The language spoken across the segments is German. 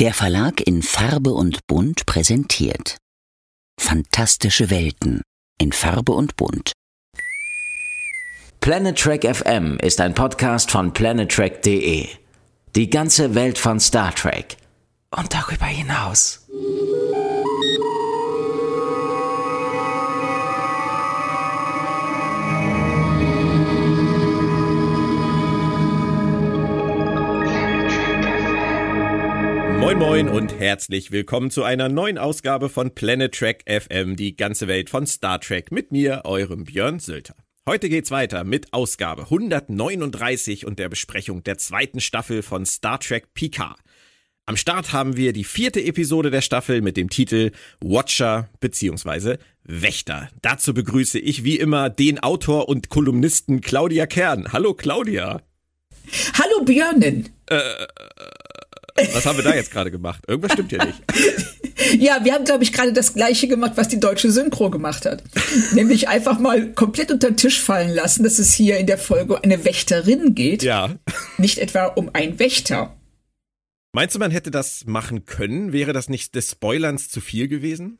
Der Verlag in Farbe und Bunt präsentiert Fantastische Welten in Farbe und Bunt. PlanetTrek FM ist ein Podcast von PlanetTrek.de. Die ganze Welt von Star Trek und darüber hinaus. Moin Moin und herzlich willkommen zu einer neuen Ausgabe von PlanetTrek FM, die ganze Welt von Star Trek, mit mir, eurem Björn Sülter. Heute geht's weiter mit Ausgabe 139 und der Besprechung der zweiten Staffel von Star Trek Picard. Am Start haben wir die vierte Episode der Staffel mit dem Titel Watcher bzw. Wächter. Dazu begrüße ich wie immer den Autor und Kolumnisten Claudia Kern. Hallo Claudia. Hallo Björnen. Was haben wir da jetzt gerade gemacht? Irgendwas stimmt hier nicht. Ja, wir haben, glaube ich, gerade das Gleiche gemacht, was die deutsche Synchro gemacht hat. Nämlich einfach mal komplett unter den Tisch fallen lassen, dass es hier in der Folge um eine Wächterin geht. Ja. Nicht etwa um einen Wächter. Meinst du, man hätte das machen können? Wäre das nicht des Spoilerns zu viel gewesen?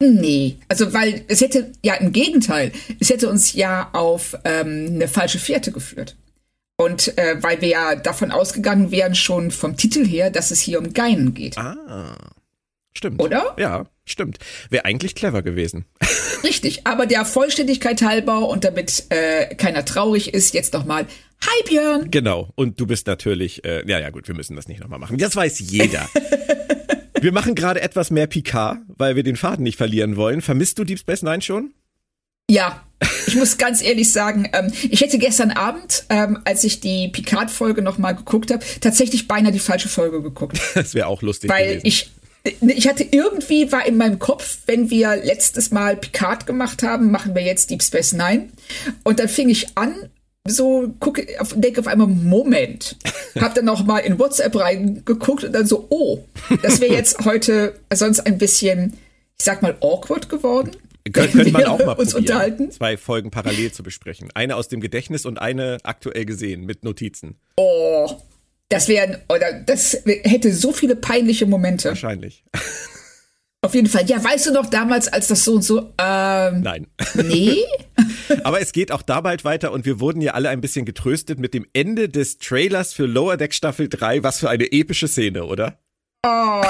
Nee, also weil es hätte, ja im Gegenteil, es hätte uns ja auf eine falsche Fährte geführt. Und weil wir ja davon ausgegangen wären, schon vom Titel her, dass es hier um Guinan geht. Ah, stimmt. Oder? Ja, stimmt. Wäre eigentlich clever gewesen. Richtig, aber der Vollständigkeit halber und damit keiner traurig ist, jetzt nochmal, hi Björn! Genau, und du bist natürlich, ja gut, wir müssen das nicht nochmal machen. Das weiß jeder. Wir machen gerade etwas mehr Picard, weil wir den Faden nicht verlieren wollen. Vermisst du Deep Space Nine schon? Ja, ich muss ganz ehrlich sagen, ich hätte gestern Abend, als ich die Picard-Folge nochmal geguckt habe, tatsächlich beinahe die falsche Folge geguckt. Das wäre auch lustig gewesen. Weil ich hatte irgendwie, war in meinem Kopf, wenn wir letztes Mal Picard gemacht haben, machen wir jetzt Deep Space Nine. Und dann fing ich an, so denke auf einmal, Moment. Hab dann nochmal in WhatsApp reingeguckt und dann so, oh, das wäre jetzt heute sonst ein bisschen, ich sag mal, awkward geworden. Könnte man auch mal probieren, zwei Folgen parallel zu besprechen. Eine aus dem Gedächtnis und eine aktuell gesehen mit Notizen. Oh, das hätte so viele peinliche Momente. Wahrscheinlich. Auf jeden Fall. Ja, weißt du noch damals, als das so und so, Nein. Nee? Aber es geht auch da bald weiter und wir wurden ja alle ein bisschen getröstet mit dem Ende des Trailers für Lower Decks Staffel 3. Was für eine epische Szene, oder? Oh,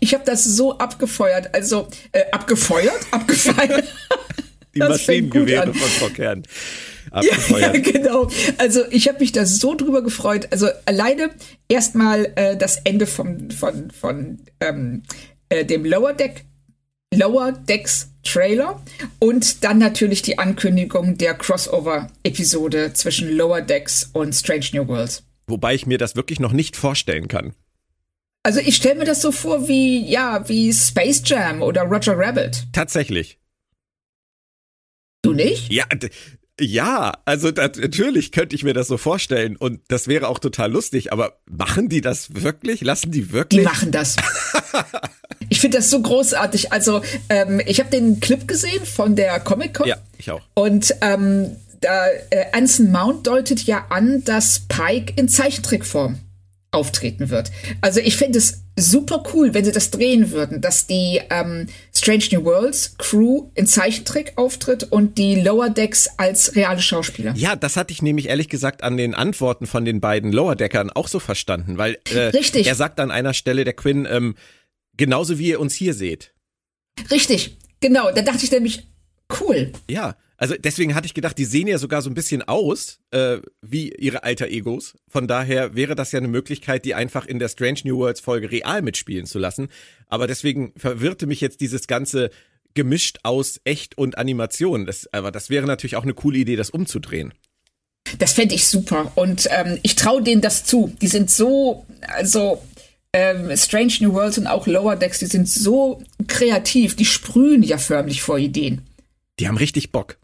ich hab das so abgefeuert, also abgefeiert. Die Maschinengewehre von Frau Kern. Abgefeuert. Ja, genau. Also ich habe mich da so drüber gefreut. Also alleine erstmal das Ende von dem Lower Decks Trailer und dann natürlich die Ankündigung der Crossover-Episode zwischen Lower Decks und Strange New Worlds. Wobei ich mir das wirklich noch nicht vorstellen kann. Also ich stelle mir das so vor wie Space Jam oder Roger Rabbit. Tatsächlich. Du nicht? Ja, also natürlich könnte ich mir das so vorstellen und das wäre auch total lustig, aber machen die das wirklich? Lassen die wirklich? Die machen das. Ich finde das so großartig. Also ich habe den Clip gesehen von der Comic-Con. Ja, ich auch. Und Anson Mount deutet ja an, dass Pike in Zeichentrickform auftreten wird. Also ich fände es super cool, wenn sie das drehen würden, dass die Strange New Worlds Crew in Zeichentrick auftritt und die Lower Decks als reale Schauspieler. Ja, das hatte ich nämlich ehrlich gesagt an den Antworten von den beiden Lower Deckern auch so verstanden, weil er sagt an einer Stelle, der Quinn, genauso wie ihr uns hier seht. Richtig, genau. Da dachte ich nämlich, cool. Ja, also deswegen hatte ich gedacht, die sehen ja sogar so ein bisschen aus wie ihre Alter Egos. Von daher wäre das ja eine Möglichkeit, die einfach in der Strange New Worlds Folge real mitspielen zu lassen. Aber deswegen verwirrte mich jetzt dieses ganze gemischt aus echt und Animation. Aber das wäre natürlich auch eine coole Idee, das umzudrehen. Das fände ich super und ich traue denen das zu. Die sind so, also Strange New Worlds und auch Lower Decks, die sind so kreativ. Die sprühen ja förmlich vor Ideen. Die haben richtig Bock.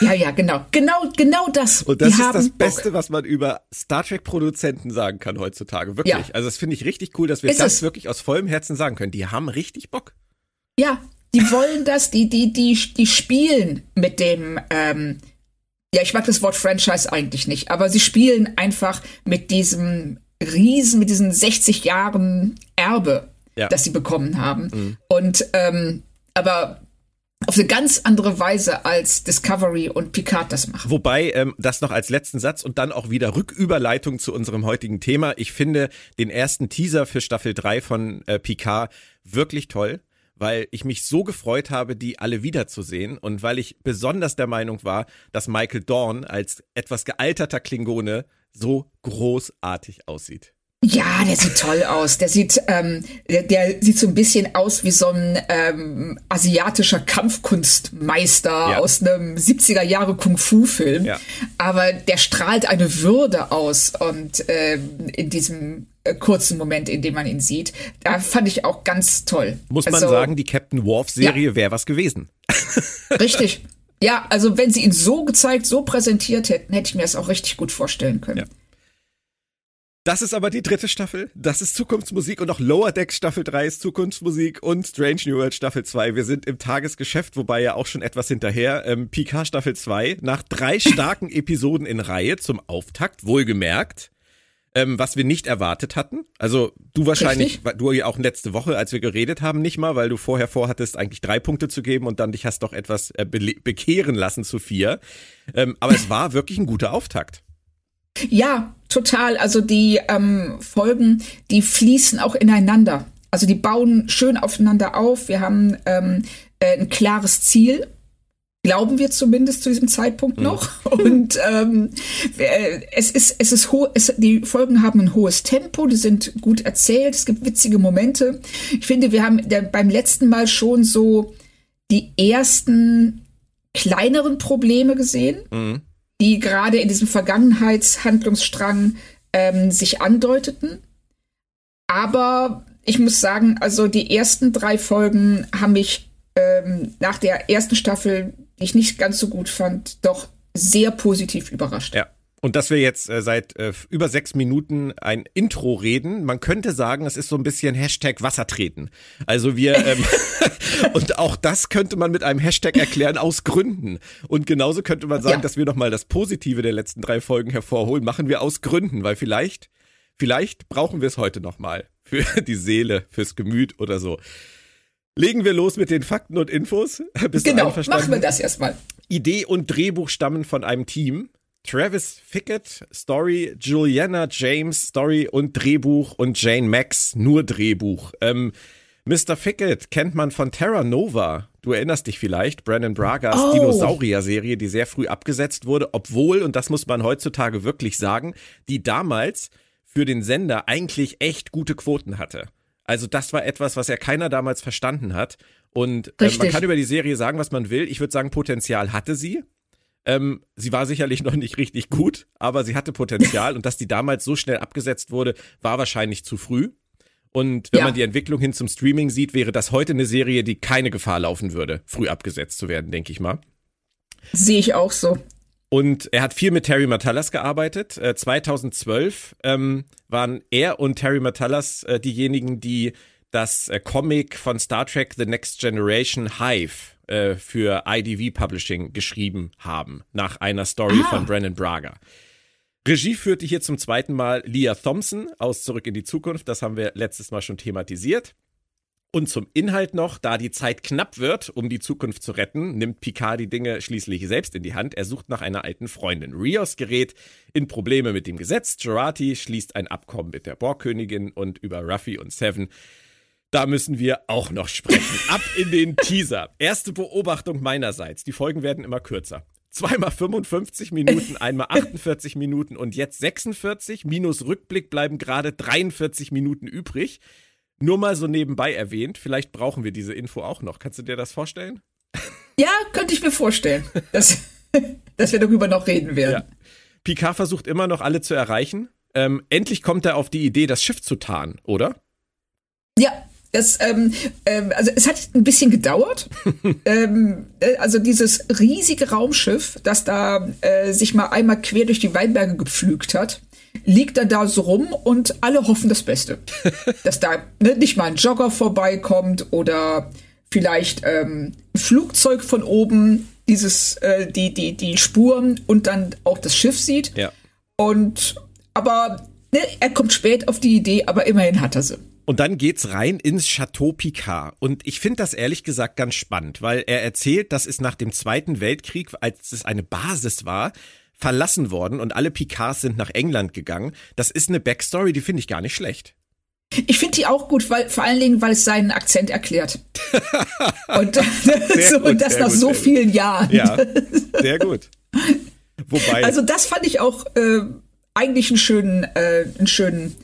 Ja, genau. Genau das. Und das ist das Beste, was man über Star Trek-Produzenten sagen kann heutzutage. Wirklich. Ja. Also das finde ich richtig cool, dass wir das wirklich aus vollem Herzen sagen können. Die haben richtig Bock. Ja, die wollen das, die spielen mit dem, ich mag das Wort Franchise eigentlich nicht, aber sie spielen einfach mit diesem riesen, mit diesen 60 Jahren Erbe, das sie bekommen haben. Mhm. Und aber auf eine ganz andere Weise als Discovery und Picard das machen. Wobei, das noch als letzten Satz und dann auch wieder Rücküberleitung zu unserem heutigen Thema. Ich finde den ersten Teaser für Staffel 3 von Picard wirklich toll, weil ich mich so gefreut habe, die alle wiederzusehen und weil ich besonders der Meinung war, dass Michael Dorn als etwas gealterter Klingone so großartig aussieht. Ja, der sieht toll aus. Der sieht so ein bisschen aus wie so ein asiatischer Kampfkunstmeister aus einem 70er-Jahre-Kung-Fu-Film. Ja. Aber der strahlt eine Würde aus und in diesem kurzen Moment, in dem man ihn sieht, da fand ich auch ganz toll. Muss man sagen, die Captain Worf-Serie wäre was gewesen. Richtig. Ja, also wenn sie ihn so gezeigt, so präsentiert hätten, hätte ich mir das auch richtig gut vorstellen können. Ja. Das ist aber die dritte Staffel, das ist Zukunftsmusik und auch Lower Decks Staffel 3 ist Zukunftsmusik und Strange New World Staffel 2. Wir sind im Tagesgeschäft, wobei ja auch schon etwas hinterher. Picard Staffel 2 nach 3 starken Episoden in Reihe zum Auftakt, wohlgemerkt, was wir nicht erwartet hatten. Also du wahrscheinlich, du ja auch letzte Woche, als wir geredet haben, nicht mal, weil du vorher vorhattest, eigentlich 3 Punkte zu geben und dann dich hast doch etwas bekehren lassen zu 4. Aber es war wirklich ein guter Auftakt. Ja, total. Also die Folgen, die fließen auch ineinander. Also die bauen schön aufeinander auf. Wir haben ein klares Ziel, glauben wir zumindest zu diesem Zeitpunkt noch. Und die Folgen haben ein hohes Tempo, die sind gut erzählt, es gibt witzige Momente. Ich finde, wir haben beim letzten Mal schon so die ersten kleineren Probleme gesehen. Mhm. Die gerade in diesem Vergangenheitshandlungsstrang sich andeuteten. Aber ich muss sagen, also die ersten 3 Folgen haben mich nach der ersten Staffel, die ich nicht ganz so gut fand, doch sehr positiv überrascht. Ja, und dass wir jetzt seit über 6 Minuten ein Intro reden, man könnte sagen, es ist so ein bisschen Hashtag Wassertreten. Also wir, und auch das könnte man mit einem Hashtag erklären aus Gründen. Und genauso könnte man sagen, dass wir nochmal das Positive der letzten 3 Folgen hervorholen, machen wir aus Gründen, weil vielleicht brauchen wir es heute nochmal für die Seele, fürs Gemüt oder so. Legen wir los mit den Fakten und Infos. Genau, machen wir das erstmal. Idee und Drehbuch stammen von einem Team. Travis Fickett, Story, Juliana James, Story und Drehbuch und Jane Max, nur Drehbuch. Mr. Fickett kennt man von Terra Nova. Du erinnerst dich vielleicht, Brandon Bragas Dinosaurier-Serie, die sehr früh abgesetzt wurde, obwohl, und das muss man heutzutage wirklich sagen, die damals für den Sender eigentlich echt gute Quoten hatte. Also das war etwas, was ja keiner damals verstanden hat. Und man kann über die Serie sagen, was man will. Ich würde sagen, Potenzial hatte sie. Sie war sicherlich noch nicht richtig gut, aber sie hatte Potenzial und dass die damals so schnell abgesetzt wurde, war wahrscheinlich zu früh. Und wenn man die Entwicklung hin zum Streaming sieht, wäre das heute eine Serie, die keine Gefahr laufen würde, früh abgesetzt zu werden, denke ich mal. Sehe ich auch so. Und er hat viel mit Terry Matalas gearbeitet. 2012 waren er und Terry Matalas diejenigen, die das Comic von Star Trek The Next Generation Hive für IDV Publishing geschrieben haben, nach einer Story von Brandon Braga. Regie führte hier zum zweiten Mal Leah Thompson aus Zurück in die Zukunft, das haben wir letztes Mal schon thematisiert. Und zum Inhalt noch, da die Zeit knapp wird, um die Zukunft zu retten, nimmt Picard die Dinge schließlich selbst in die Hand. Er sucht nach einer alten Freundin. Rios gerät in Probleme mit dem Gesetz. Jurati schließt ein Abkommen mit der Borg-Königin und über Ruffy und Seven. Da müssen wir auch noch sprechen. Ab in den Teaser. Erste Beobachtung meinerseits. Die Folgen werden immer kürzer. Zweimal 55 Minuten, einmal 48 Minuten und jetzt 46. Minus Rückblick bleiben gerade 43 Minuten übrig. Nur mal so nebenbei erwähnt. Vielleicht brauchen wir diese Info auch noch. Kannst du dir das vorstellen? Ja, könnte ich mir vorstellen, dass wir darüber noch reden werden. Ja. Picard versucht immer noch, alle zu erreichen. Endlich kommt er auf die Idee, das Schiff zu tarnen, oder? Ja. Das, also es hat ein bisschen gedauert. Also dieses riesige Raumschiff, das da sich mal einmal quer durch die Weinberge gepflügt hat, liegt dann da so rum und alle hoffen das Beste. Dass da nicht mal ein Jogger vorbeikommt oder vielleicht ein Flugzeug von oben die Spuren und dann auch das Schiff sieht. Ja. Aber Ne, er kommt spät auf die Idee, aber immerhin hat er sie. Und dann geht's rein ins Chateau Picard. Und ich finde das ehrlich gesagt ganz spannend, weil er erzählt, dass es nach dem Zweiten Weltkrieg, als es eine Basis war, verlassen worden und alle Picards sind nach England gegangen. Das ist eine Backstory, die finde ich gar nicht schlecht. Ich finde die auch gut, weil vor allen Dingen, weil es seinen Akzent erklärt. Und, das nach so vielen Jahren. Ja, sehr gut. Wobei. Also das fand ich auch eigentlich einen schönen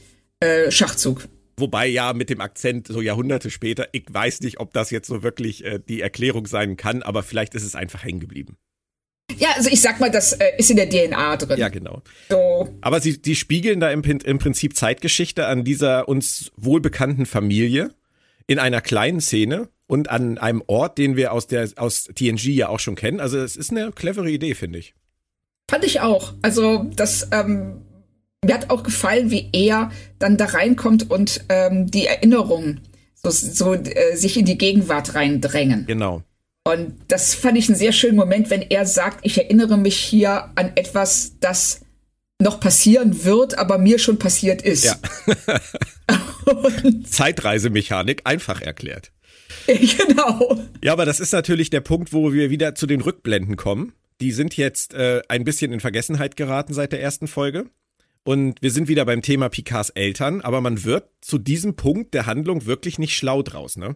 Schachzug. Wobei ja mit dem Akzent so Jahrhunderte später, ich weiß nicht, ob das jetzt so wirklich die Erklärung sein kann, aber vielleicht ist es einfach hängen geblieben. Ja, also ich sag mal, das ist in der DNA drin. Ja, genau. So. Aber die spiegeln da im Prinzip Zeitgeschichte an dieser uns wohlbekannten Familie in einer kleinen Szene und an einem Ort, den wir aus TNG ja auch schon kennen. Also es ist eine clevere Idee, finde ich. Fand ich auch. Also das mir hat auch gefallen, wie er dann da reinkommt und die Erinnerungen so sich in die Gegenwart reindrängen. Genau. Und das fand ich einen sehr schönen Moment, wenn er sagt, ich erinnere mich hier an etwas, das noch passieren wird, aber mir schon passiert ist. Ja. Zeitreisemechanik einfach erklärt. Genau. Ja, aber das ist natürlich der Punkt, wo wir wieder zu den Rückblenden kommen. Die sind jetzt ein bisschen in Vergessenheit geraten seit der ersten Folge. Und wir sind wieder beim Thema Picards Eltern, aber man wird zu diesem Punkt der Handlung wirklich nicht schlau draus, ne?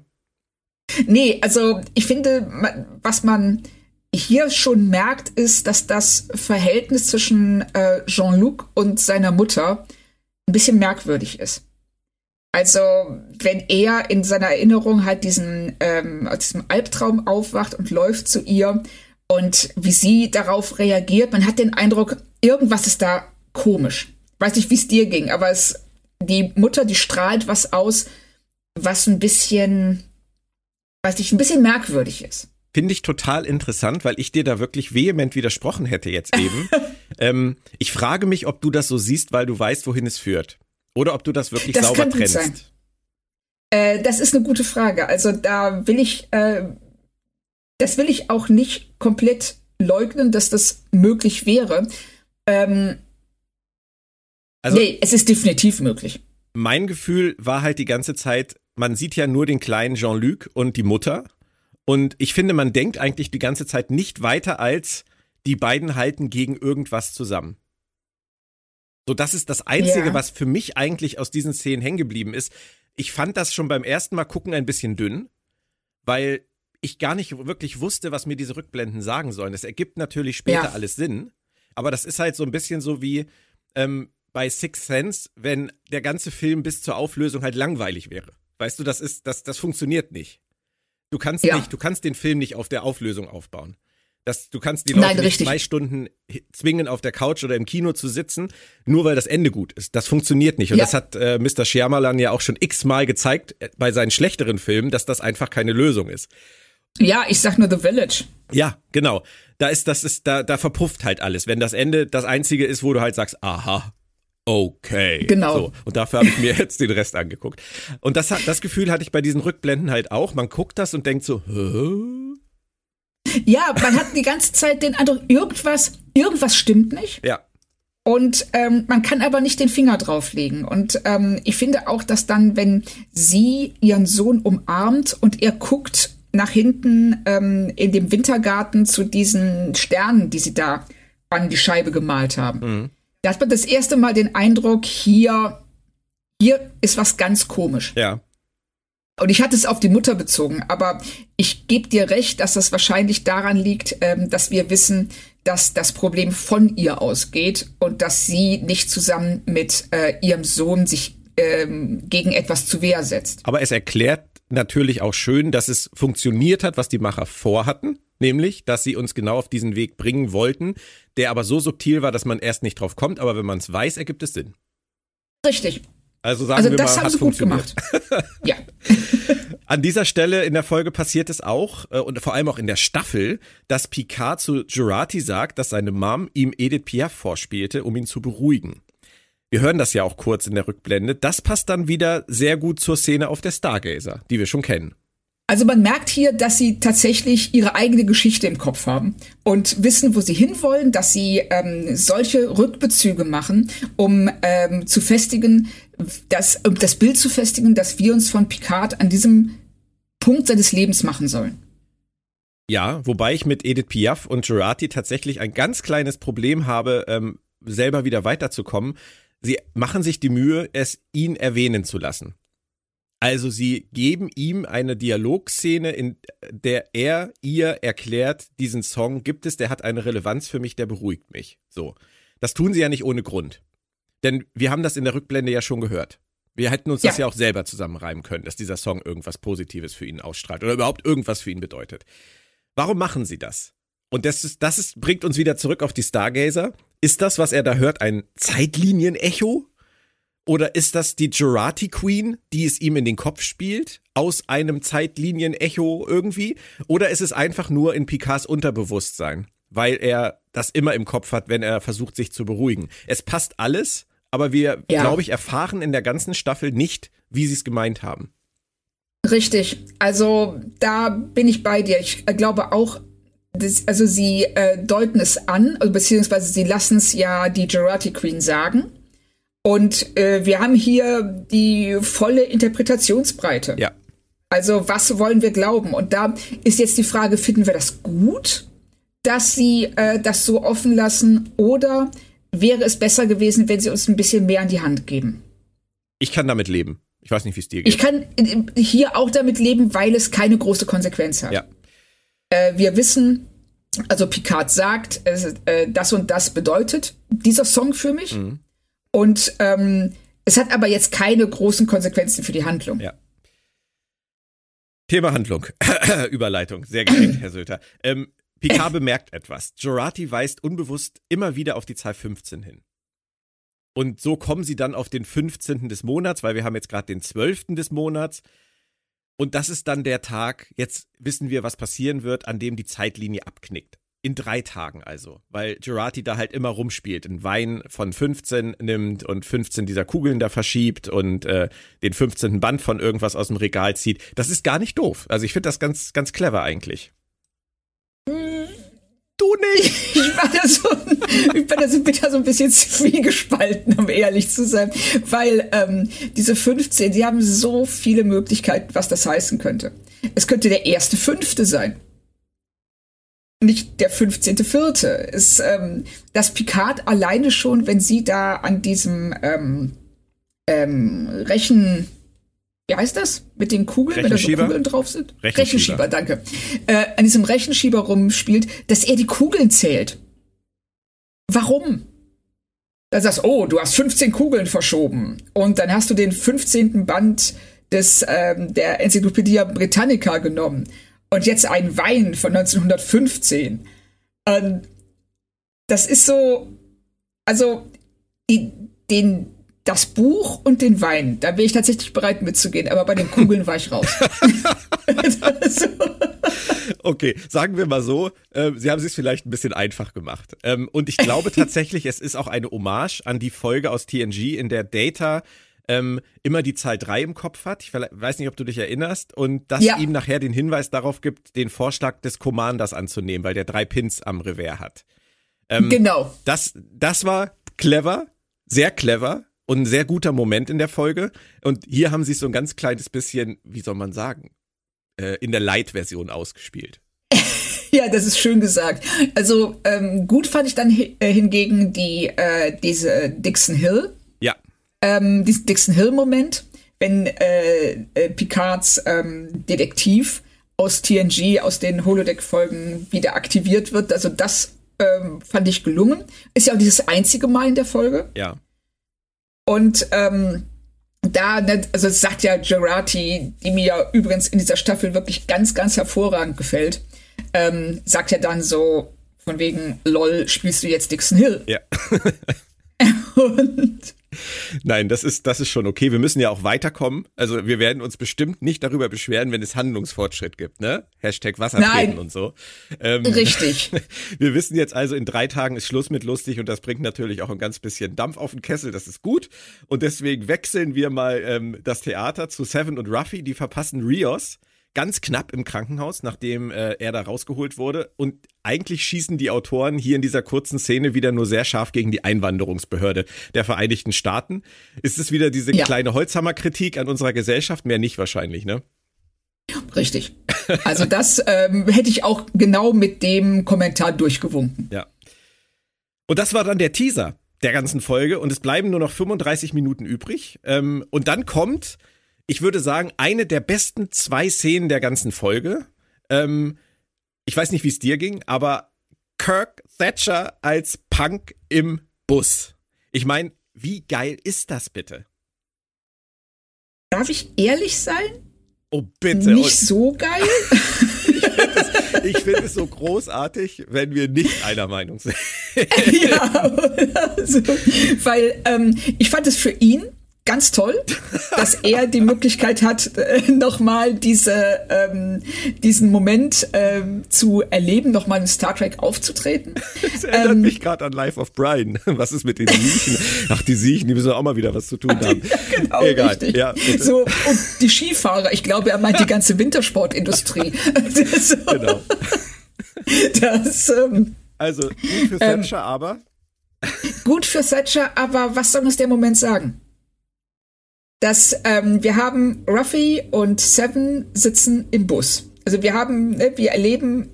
Nee, also ich finde, was man hier schon merkt, ist, dass das Verhältnis zwischen Jean-Luc und seiner Mutter ein bisschen merkwürdig ist. Also wenn er in seiner Erinnerung halt diesem Albtraum aufwacht und läuft zu ihr und wie sie darauf reagiert, man hat den Eindruck, irgendwas ist da komisch. Weiß nicht, wie es dir ging, aber die Mutter, die strahlt was aus, was ein bisschen... Was ich ein bisschen merkwürdig ist. Finde ich total interessant, weil ich dir da wirklich vehement widersprochen hätte jetzt eben. Ich frage mich, ob du das so siehst, weil du weißt, wohin es führt. Oder ob du das wirklich sauber trennst. Sein. Das ist eine gute Frage. Also da will ich, das will ich auch nicht komplett leugnen, dass das möglich wäre. Nee, es ist definitiv möglich. Mein Gefühl war halt die ganze Zeit, man sieht ja nur den kleinen Jean-Luc und die Mutter. Und ich finde, man denkt eigentlich die ganze Zeit nicht weiter als, die beiden halten gegen irgendwas zusammen. So, das ist das Einzige, was für mich eigentlich aus diesen Szenen hängen geblieben ist. Ich fand das schon beim ersten Mal gucken ein bisschen dünn, weil ich gar nicht wirklich wusste, was mir diese Rückblenden sagen sollen. Es ergibt natürlich später alles Sinn, aber das ist halt so ein bisschen so wie bei Sixth Sense, wenn der ganze Film bis zur Auflösung halt langweilig wäre. Weißt du, das funktioniert nicht. Du kannst du kannst den Film nicht auf der Auflösung aufbauen. Du kannst die Leute nicht 2 Stunden zwingen, auf der Couch oder im Kino zu sitzen, nur weil das Ende gut ist. Das funktioniert nicht. Und das hat Mr. Shyamalan ja auch schon x-mal gezeigt bei seinen schlechteren Filmen, dass das einfach keine Lösung ist. Ja, ich sag nur The Village. Ja, genau. Da verpufft halt alles. Wenn das Ende das Einzige ist, wo du halt sagst, aha. Okay, genau. So, und dafür habe ich mir jetzt den Rest angeguckt. Und das Gefühl hatte ich bei diesen Rückblenden halt auch. Man guckt das und denkt so, hä? Ja, man hat die ganze Zeit den Eindruck, irgendwas stimmt nicht. Ja. Und man kann aber nicht den Finger drauflegen. Und ich finde auch, dass dann, wenn sie ihren Sohn umarmt und er guckt nach hinten in dem Wintergarten zu diesen Sternen, die sie da an die Scheibe gemalt haben. Mhm. Da hat man das erste Mal den Eindruck, hier ist was ganz komisch. Ja. Und ich hatte es auf die Mutter bezogen, aber ich gebe dir recht, dass das wahrscheinlich daran liegt, dass wir wissen, dass das Problem von ihr ausgeht und dass sie nicht zusammen mit ihrem Sohn sich gegen etwas zu Wehr setzt. Aber es erklärt natürlich auch schön, dass es funktioniert hat, was die Macher vorhatten. Nämlich, dass sie uns genau auf diesen Weg bringen wollten, der aber so subtil war, dass man erst nicht drauf kommt, aber wenn man es weiß, ergibt es Sinn. Richtig. Also sagen wir mal, das haben sie gut gemacht. Ja. An dieser Stelle in der Folge passiert es auch, und vor allem auch in der Staffel, dass Picard zu Jurati sagt, dass seine Mom ihm Edith Piaf vorspielte, um ihn zu beruhigen. Wir hören das ja auch kurz in der Rückblende. Das passt dann wieder sehr gut zur Szene auf der Stargazer, die wir schon kennen. Also man merkt hier, dass sie tatsächlich ihre eigene Geschichte im Kopf haben und wissen, wo sie hinwollen, dass sie solche Rückbezüge machen, um zu festigen, um das Bild zu festigen, dass wir uns von Picard an diesem Punkt seines Lebens machen sollen. Ja, wobei ich mit Edith Piaf und Jurati tatsächlich ein ganz kleines Problem habe, selber wieder weiterzukommen. Sie machen sich die Mühe, es ihn erwähnen zu lassen. Also sie geben ihm eine Dialogszene, in der er ihr erklärt, diesen Song gibt es, der hat eine Relevanz für mich, der beruhigt mich. So, das tun sie ja nicht ohne Grund. Denn wir haben das in der Rückblende ja schon gehört. Wir hätten uns das ja auch selber zusammenreimen können, dass dieser Song irgendwas Positives für ihn ausstrahlt oder überhaupt irgendwas für ihn bedeutet. Warum machen sie das? Und das bringt uns wieder zurück auf die Stargazer. Ist das, was er da hört, ein Zeitlinienecho? Oder ist das die Jurati Queen, die es ihm in den Kopf spielt, aus einem Zeitlinienecho irgendwie? Oder ist es einfach nur in Picards Unterbewusstsein, weil er das immer im Kopf hat, wenn er versucht, sich zu beruhigen? Es passt alles, aber wir, glaube ich, erfahren in der ganzen Staffel nicht, wie sie es gemeint haben. Richtig, also da bin ich bei dir. Ich glaube auch, also sie deuten es an, beziehungsweise sie lassen es ja die Jurati Queen sagen. Und wir haben hier die volle Interpretationsbreite. Ja. Also was wollen wir glauben? Und da ist jetzt die Frage, finden wir das gut, dass sie das so offen lassen? Oder wäre es besser gewesen, wenn sie uns ein bisschen mehr an die Hand geben? Ich kann damit leben. Ich weiß nicht, wie es dir geht. Ich kann hier auch damit leben, weil es keine große Konsequenz hat. Ja. Wir wissen, also Picard sagt, das und das bedeutet dieser Song für mich. Mhm. Und es hat aber jetzt keine großen Konsequenzen für die Handlung. Ja. Thema Handlung. Überleitung. Sehr geschickt, Herr Söter. Picard bemerkt etwas. Jurati weist unbewusst immer wieder auf die Zahl 15 hin. Und so kommen sie dann auf den 15. des Monats, weil wir haben jetzt gerade den 12. des Monats. Und das ist dann der Tag, jetzt wissen wir, was passieren wird, an dem die Zeitlinie abknickt. In 3 Tagen also, weil Jurati da halt immer rumspielt, einen Wein von 15 nimmt und 15 dieser Kugeln da verschiebt und den 15. Band von irgendwas aus dem Regal zieht. Das ist gar nicht doof. Also ich finde das ganz, ganz clever eigentlich. Du nicht! Ich bin da so ein bisschen zwiegespalten, um ehrlich zu sein, weil diese 15, die haben so viele Möglichkeiten, was das heißen könnte. Es könnte der 1.5. sein. Nicht der 15.4. ist, dass Picard alleine schon, wenn sie da an diesem Rechen, wie heißt das? Mit den Kugeln, wenn da so Kugeln drauf sind? Rechenschieber, danke. An diesem Rechenschieber rumspielt, dass er die Kugeln zählt. Warum? Dann sagst du, oh, du hast 15 Kugeln verschoben. Und dann hast du den 15. Band der Enzyklopädie Britannica genommen. Und jetzt ein Wein von 1915. Das ist so, also das Buch und den Wein, da bin ich tatsächlich bereit mitzugehen, aber bei den Kugeln war ich raus. Okay, sagen wir mal so, sie haben es sich vielleicht ein bisschen einfach gemacht. Und ich glaube tatsächlich, es ist auch eine Hommage an die Folge aus TNG, in der Data immer die Zahl 3 im Kopf hat. Ich weiß nicht, ob du dich erinnerst. Und dass ihm nachher den Hinweis darauf gibt, den Vorschlag des Commanders anzunehmen, weil der 3 Pins am Revers hat. Genau. Das war sehr clever und ein sehr guter Moment in der Folge. Und hier haben sie es so ein ganz kleines bisschen, wie soll man sagen, in der Light-Version ausgespielt. Ja, das ist schön gesagt. Also gut fand ich dann hingegen diese Dixon Hill. Diesen Dixon Hill-Moment, wenn Picards Detektiv aus TNG, aus den Holodeck-Folgen wieder aktiviert wird. Also das fand ich gelungen. Ist ja auch dieses einzige Mal in der Folge. Ja. Und also sagt ja Jurati, die mir ja übrigens in dieser Staffel wirklich ganz, ganz hervorragend gefällt, sagt ja dann so von wegen, lol, spielst du jetzt Dixon Hill? Ja. Und nein, das ist schon okay. Wir müssen ja auch weiterkommen. Also wir werden uns bestimmt nicht darüber beschweren, wenn es Handlungsfortschritt gibt, ne? Hashtag Wassertreten und so. Richtig. Wir wissen jetzt also, in 3 Tagen ist Schluss mit lustig und das bringt natürlich auch ein ganz bisschen Dampf auf den Kessel. Das ist gut. Und deswegen wechseln wir mal das Theater zu Seven und Ruffy. Die verpassen Rios, ganz knapp im Krankenhaus, nachdem er da rausgeholt wurde. Und eigentlich schießen die Autoren hier in dieser kurzen Szene wieder nur sehr scharf gegen die Einwanderungsbehörde der Vereinigten Staaten. Ist es wieder diese kleine Holzhammerkritik an unserer Gesellschaft? Mehr nicht wahrscheinlich, ne? Richtig. Also das hätte ich auch genau mit dem Kommentar durchgewunken. Ja. Und das war dann der Teaser der ganzen Folge und es bleiben nur noch 35 Minuten übrig. Und dann kommt, ich würde sagen, eine der besten 2 Szenen der ganzen Folge. Ich weiß nicht, wie es dir ging, aber Kirk Thatcher als Punk im Bus. Ich meine, wie geil ist das bitte? Darf ich ehrlich sein? Oh, bitte. Nicht so geil? Ich finde es so großartig, wenn wir nicht einer Meinung sind. Ja, also, weil ich fand es für ihn ganz toll, dass er die Möglichkeit hat, nochmal diesen Moment zu erleben, nochmal in Star Trek aufzutreten. Das erinnert mich gerade an Life of Brian. Was ist mit den Siechen? Ach, die Siechen, die müssen auch mal wieder was zu tun haben. Ja, genau, egal. Richtig. Ja, so, und die Skifahrer, ich glaube, er meint die ganze Wintersportindustrie. So. Genau. Also, gut für Thatcher, aber? Gut für Thatcher, aber was soll uns der Moment sagen? Dass wir haben Ruffy und Seven sitzen im Bus. Also wir erleben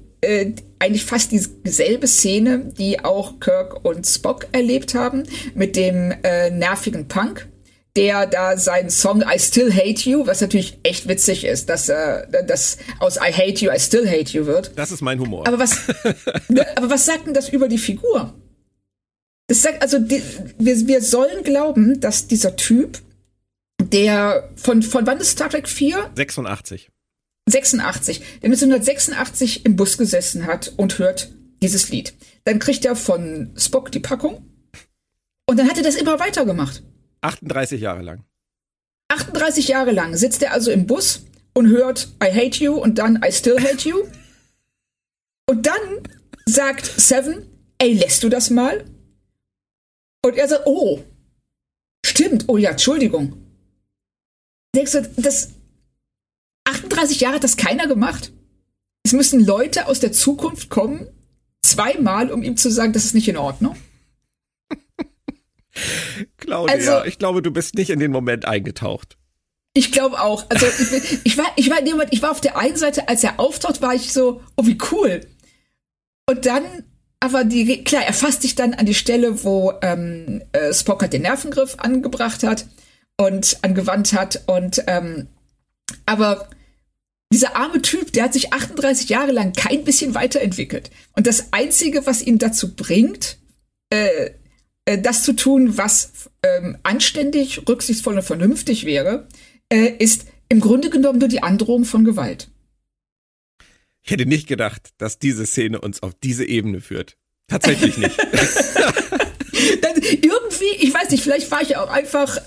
eigentlich fast dieselbe Szene, die auch Kirk und Spock erlebt haben, mit dem nervigen Punk, der da seinen Song I Still Hate You, was natürlich echt witzig ist, dass das aus I Hate You I Still Hate You wird. Das ist mein Humor. Aber was sagt denn das über die Figur? Das sagt, also wir sollen glauben, dass dieser Typ, der, von wann ist Star Trek 4? 86. Der 1986 im Bus gesessen hat und hört dieses Lied. Dann kriegt er von Spock die Packung und dann hat er das immer weitergemacht. 38 Jahre lang. 38 Jahre lang sitzt er also im Bus und hört I hate you und dann I still hate you. Und dann sagt Seven, ey, lässt du das mal? Und er sagt, oh, stimmt, oh ja, Entschuldigung. Denkst du, das 38 Jahre hat das keiner gemacht? Es müssen Leute aus der Zukunft kommen, zweimal, um ihm zu sagen, das ist nicht in Ordnung. Claudia, also, ich glaube, du bist nicht in den Moment eingetaucht. Ich glaube auch. Also ich war auf der einen Seite, als er auftaucht, war ich so, oh, wie cool. Und dann, aber er fasst sich dann an die Stelle, wo Spock halt den Nervengriff angebracht hat. Und angewandt hat und aber dieser arme Typ, der hat sich 38 Jahre lang kein bisschen weiterentwickelt und das Einzige, was ihn dazu bringt, das zu tun, was anständig, rücksichtsvoll und vernünftig wäre, ist im Grunde genommen nur die Androhung von Gewalt. Ich hätte nicht gedacht, dass diese Szene uns auf diese Ebene führt. Tatsächlich nicht. Irgendwie, ich weiß nicht, vielleicht war ich auch einfach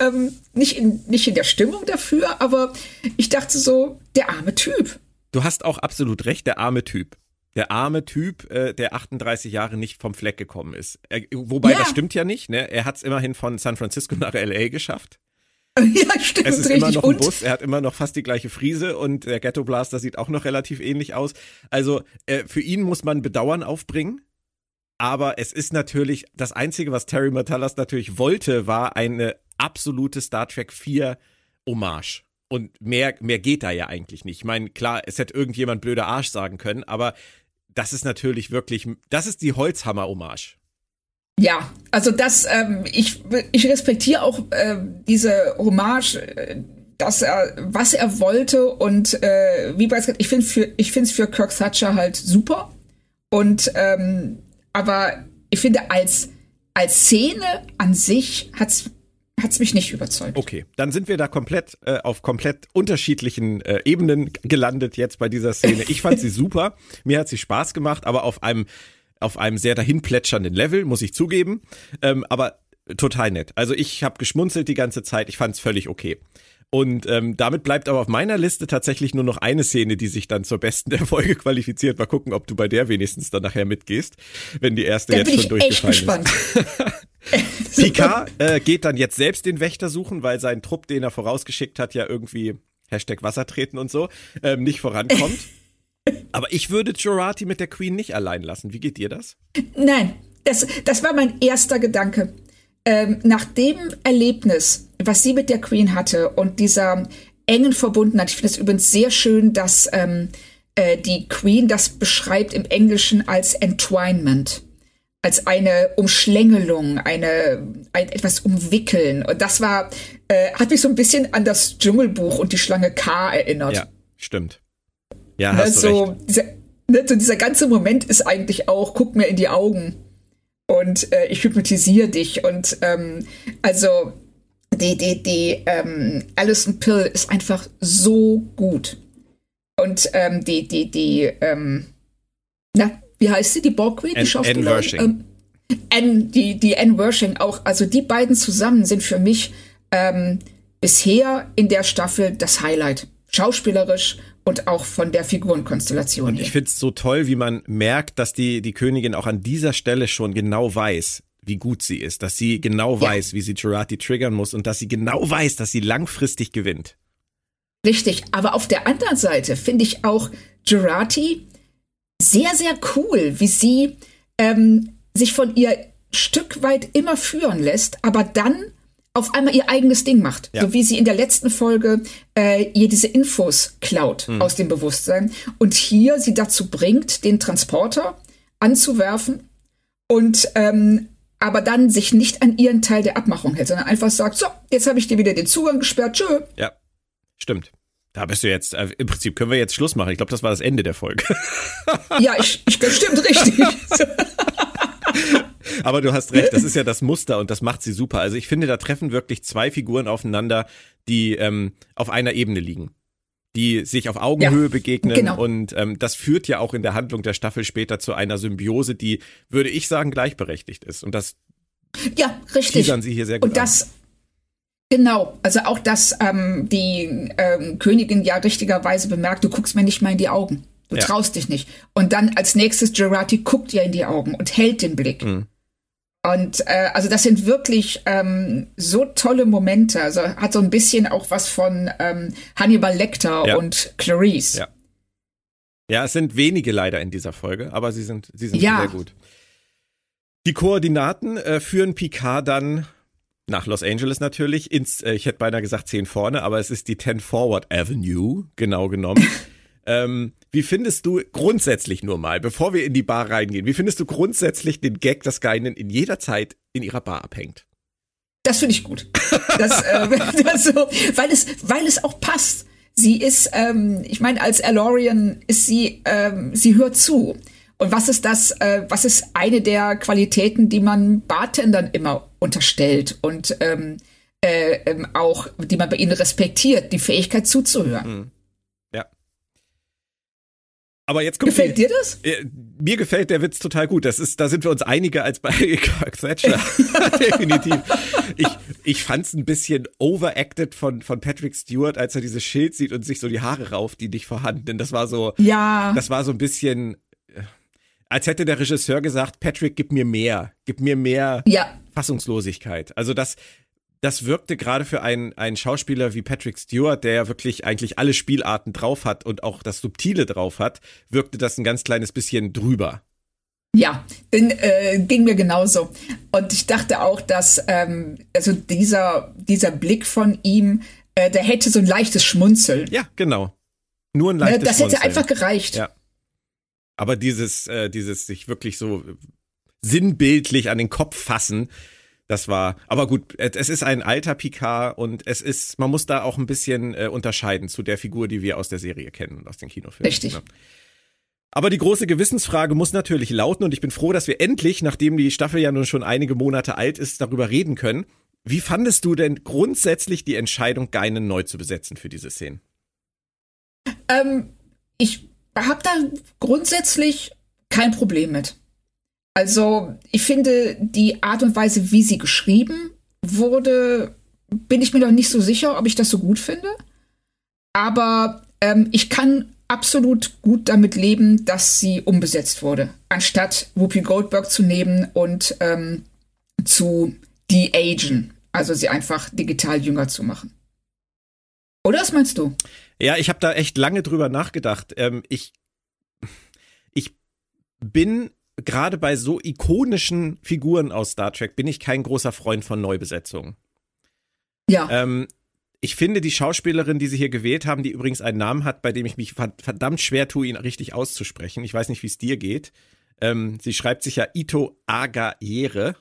nicht in der Stimmung dafür, aber ich dachte so, der arme Typ. Du hast auch absolut recht, der arme Typ. Der arme Typ, der 38 Jahre nicht vom Fleck gekommen ist. Wobei, das stimmt ja nicht, ne? Er hat es immerhin von San Francisco nach L.A. geschafft. Ja, stimmt, es ist richtig. Immer noch ein Bus, er hat immer noch fast die gleiche Frise und der Ghetto Blaster sieht auch noch relativ ähnlich aus. Also für ihn muss man Bedauern aufbringen. Aber es ist natürlich, das Einzige, was Terry Matalas natürlich wollte, war eine absolute Star Trek 4 Hommage. Und mehr geht da ja eigentlich nicht. Ich meine, klar, es hätte irgendjemand blöder Arsch sagen können, aber das ist natürlich wirklich, das ist die Holzhammer-Hommage. Ja, also das, ich respektiere auch diese Hommage, dass er, was er wollte und wie bereits, ich finde es für Kirk Thatcher halt super und aber ich finde, als Szene an sich hat's mich nicht überzeugt. Okay, dann sind wir da komplett auf komplett unterschiedlichen Ebenen gelandet jetzt bei dieser Szene. Ich fand sie super, mir hat sie Spaß gemacht, aber auf einem sehr dahinplätschernden Level, muss ich zugeben. Aber total nett. Also ich habe geschmunzelt die ganze Zeit, ich fand's völlig okay. Und damit bleibt aber auf meiner Liste tatsächlich nur noch eine Szene, die sich dann zur besten der Folge qualifiziert. Mal gucken, ob du bei der wenigstens dann nachher mitgehst, wenn die erste dann jetzt schon durchgefallen ist. Da bin ich echt gespannt. Picard geht dann jetzt selbst den Wächter suchen, weil sein Trupp, den er vorausgeschickt hat, ja irgendwie Hashtag Wassertreten und so, nicht vorankommt. Aber ich würde Jurati mit der Queen nicht allein lassen. Wie geht dir das? Nein, das war mein erster Gedanke. Nach dem Erlebnis, was sie mit der Queen hatte und dieser engen Verbundenheit, ich finde es übrigens sehr schön, dass die Queen das beschreibt im Englischen als Entwinement, als eine Umschlängelung, ein etwas Umwickeln. Und das war, hat mich so ein bisschen an das Dschungelbuch und die Schlange K erinnert. Ja, stimmt. Ja, hast du recht. Dieser ganze Moment ist eigentlich auch, guck mir in die Augen und ich hypnotisiere dich. Und also die Alison Pill ist einfach so gut. Und wie heißt sie? Die Borg Queen? Die Schauspielerin? Die Anne Wershing auch. Also die beiden zusammen sind für mich bisher in der Staffel das Highlight. Schauspielerisch und auch von der Figurenkonstellation. Und ich finde es so toll, wie man merkt, dass die Königin auch an dieser Stelle schon genau weiß, wie gut sie ist. Dass sie genau weiß, wie sie Jurati triggern muss und dass sie genau weiß, dass sie langfristig gewinnt. Richtig, aber auf der anderen Seite finde ich auch Jurati sehr, sehr cool, wie sie sich von ihr Stück weit immer führen lässt, aber dann auf einmal ihr eigenes Ding macht. Ja. So wie sie in der letzten Folge ihr diese Infos klaut aus dem Bewusstsein und hier sie dazu bringt, den Transporter anzuwerfen und aber dann sich nicht an ihren Teil der Abmachung hält, sondern einfach sagt, so, jetzt habe ich dir wieder den Zugang gesperrt, tschö. Ja, stimmt. Da bist du jetzt, im Prinzip können wir jetzt Schluss machen. Ich glaube, das war das Ende der Folge. Ja, stimmt, richtig. Aber du hast recht, das ist ja das Muster und das macht sie super. Also ich finde, da treffen wirklich zwei Figuren aufeinander, die auf einer Ebene liegen, die sich auf Augenhöhe begegnen. Genau. Und das führt ja auch in der Handlung der Staffel später zu einer Symbiose, die, würde ich sagen, gleichberechtigt ist. Und das teasern sie hier sehr gut und das an. Genau, also auch, dass die Königin ja richtigerweise bemerkt, du guckst mir nicht mal in die Augen, du traust dich nicht. Und dann als nächstes Jurati guckt ihr in die Augen und hält den Blick. Mhm. Und also das sind wirklich so tolle Momente, also hat so ein bisschen auch was von Hannibal Lecter und Clarice. Ja. Ja, es sind wenige leider in dieser Folge, aber sie sind sehr gut. Die Koordinaten führen Picard dann nach Los Angeles natürlich, ins, ich hätte beinahe gesagt 10 vorne, aber es ist die 10 Forward Avenue, genau genommen. Wie findest du grundsätzlich nur mal, bevor wir in die Bar reingehen, wie findest du grundsätzlich den Gag, dass Guinan in jeder Zeit in ihrer Bar abhängt? Das finde ich gut. Weil es auch passt. Sie ist, ich meine, als Elorian ist sie, sie hört zu. Und was ist das, was ist eine der Qualitäten, die man Bartendern immer unterstellt und auch, die man bei ihnen respektiert, die Fähigkeit zuzuhören. Ja. Aber jetzt guck, gefällt dir das? Mir gefällt der Witz total gut. Das ist, da sind wir uns einiger als bei Kirk Thatcher. Definitiv. Ich fand's ein bisschen overacted von Patrick Stewart, als er dieses Schild sieht und sich so die Haare rauft, die nicht vorhanden. Denn das war so, das war so ein bisschen, als hätte der Regisseur gesagt, Patrick, gib mir mehr Fassungslosigkeit. Also das wirkte gerade für einen Schauspieler wie Patrick Stewart, der ja wirklich eigentlich alle Spielarten drauf hat und auch das Subtile drauf hat, wirkte das ein ganz kleines bisschen drüber. Ja, denn ging mir genauso. Und ich dachte auch, dass also dieser Blick von ihm, der hätte so ein leichtes Schmunzeln. Ja, genau. Nur ein leichtes Schmunzeln. Das hätte einfach gereicht. Ja. Aber dieses sich wirklich so sinnbildlich an den Kopf fassen, das war, aber gut, es ist ein alter Picard und es ist, man muss da auch ein bisschen unterscheiden zu der Figur, die wir aus der Serie kennen und aus den Kinofilmen. Richtig. Ne? Aber die große Gewissensfrage muss natürlich lauten und ich bin froh, dass wir endlich, nachdem die Staffel ja nun schon einige Monate alt ist, darüber reden können. Wie fandest du denn grundsätzlich die Entscheidung, Guinan neu zu besetzen für diese Szenen? Ich habe da grundsätzlich kein Problem mit. Also ich finde, die Art und Weise, wie sie geschrieben wurde, bin ich mir noch nicht so sicher, ob ich das so gut finde. Aber ich kann absolut gut damit leben, dass sie umbesetzt wurde, anstatt Whoopi Goldberg zu nehmen und zu de-agen, also sie einfach digital jünger zu machen. Oder was meinst du? Ja, ich habe da echt lange drüber nachgedacht. Ich bin gerade bei so ikonischen Figuren aus Star Trek bin ich kein großer Freund von Neubesetzungen. Ja. Ich finde, die Schauspielerin, die sie hier gewählt haben, die übrigens einen Namen hat, bei dem ich mich verdammt schwer tue, ihn richtig auszusprechen. Ich weiß nicht, wie es dir geht. Sie schreibt sich ja Ito Agayere.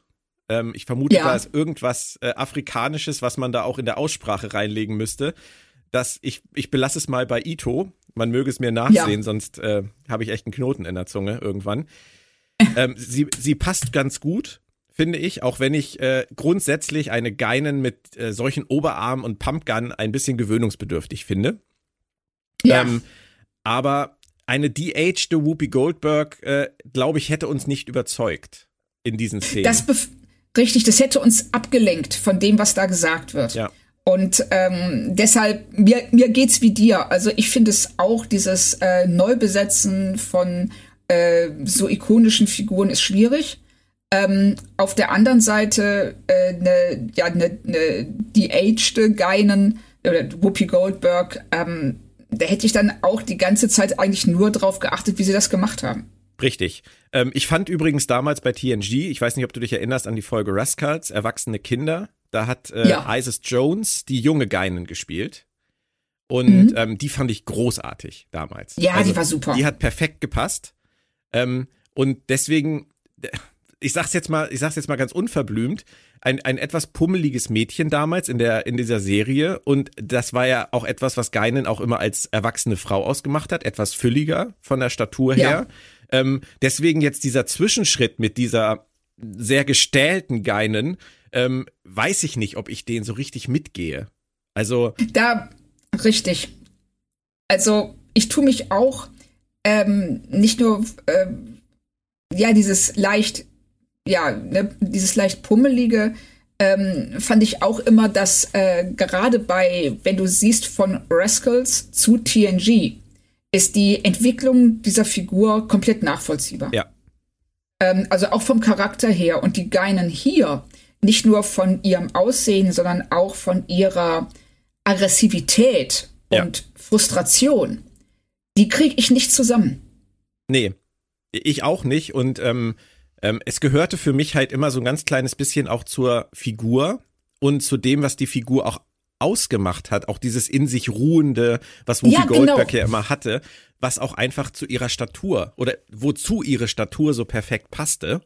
Ich vermute, da ist irgendwas Afrikanisches, was man da auch in der Aussprache reinlegen müsste. Ich belasse es mal bei Ito. Man möge es mir nachsehen, sonst habe ich echt einen Knoten in der Zunge irgendwann. Sie passt ganz gut, finde ich, auch wenn ich grundsätzlich eine Guinan mit solchen Oberarmen und Pumpgun ein bisschen gewöhnungsbedürftig finde. Ja. Aber eine de-agede Whoopi Goldberg, glaube ich, hätte uns nicht überzeugt in diesen Szenen. Richtig, das hätte uns abgelenkt von dem, was da gesagt wird. Ja. Und deshalb, mir geht's wie dir. Also ich finde es auch, dieses Neubesetzen von so ikonischen Figuren ist schwierig. Auf der anderen Seite eine de-agede Guinan oder Whoopi Goldberg, da hätte ich dann auch die ganze Zeit eigentlich nur drauf geachtet, wie sie das gemacht haben. Richtig. Ich fand übrigens damals bei TNG, ich weiß nicht, ob du dich erinnerst an die Folge Rascals, Erwachsene Kinder, da hat Isis Jones die junge Guinan gespielt. Und die fand ich großartig damals. Ja, also, die war super. Die hat perfekt gepasst. Und deswegen, ich sag's jetzt mal ganz unverblümt, ein etwas pummeliges Mädchen damals in dieser Serie. Und das war ja auch etwas, was Guinan auch immer als erwachsene Frau ausgemacht hat. Etwas fülliger von der Statur her. Deswegen jetzt dieser Zwischenschritt mit dieser sehr gestählten Guinan, weiß ich nicht, ob ich den so richtig mitgehe. Also. Da, richtig. Also, ich tue mich auch nicht nur, dieses leicht pummelige, fand ich auch immer, dass gerade wenn du siehst, von Rascals zu TNG, ist die Entwicklung dieser Figur komplett nachvollziehbar. Ja. Also auch vom Charakter her. Und die Guinan hier, nicht nur von ihrem Aussehen, sondern auch von ihrer Aggressivität und Frustration, die kriege ich nicht zusammen. Nee, ich auch nicht. Und es gehörte für mich halt immer so ein ganz kleines bisschen auch zur Figur und zu dem, was die Figur auch ausgemacht hat, auch dieses in sich Ruhende, was Whoopi Goldberg ja immer hatte, was auch einfach zu ihrer Statur oder wozu ihre Statur so perfekt passte.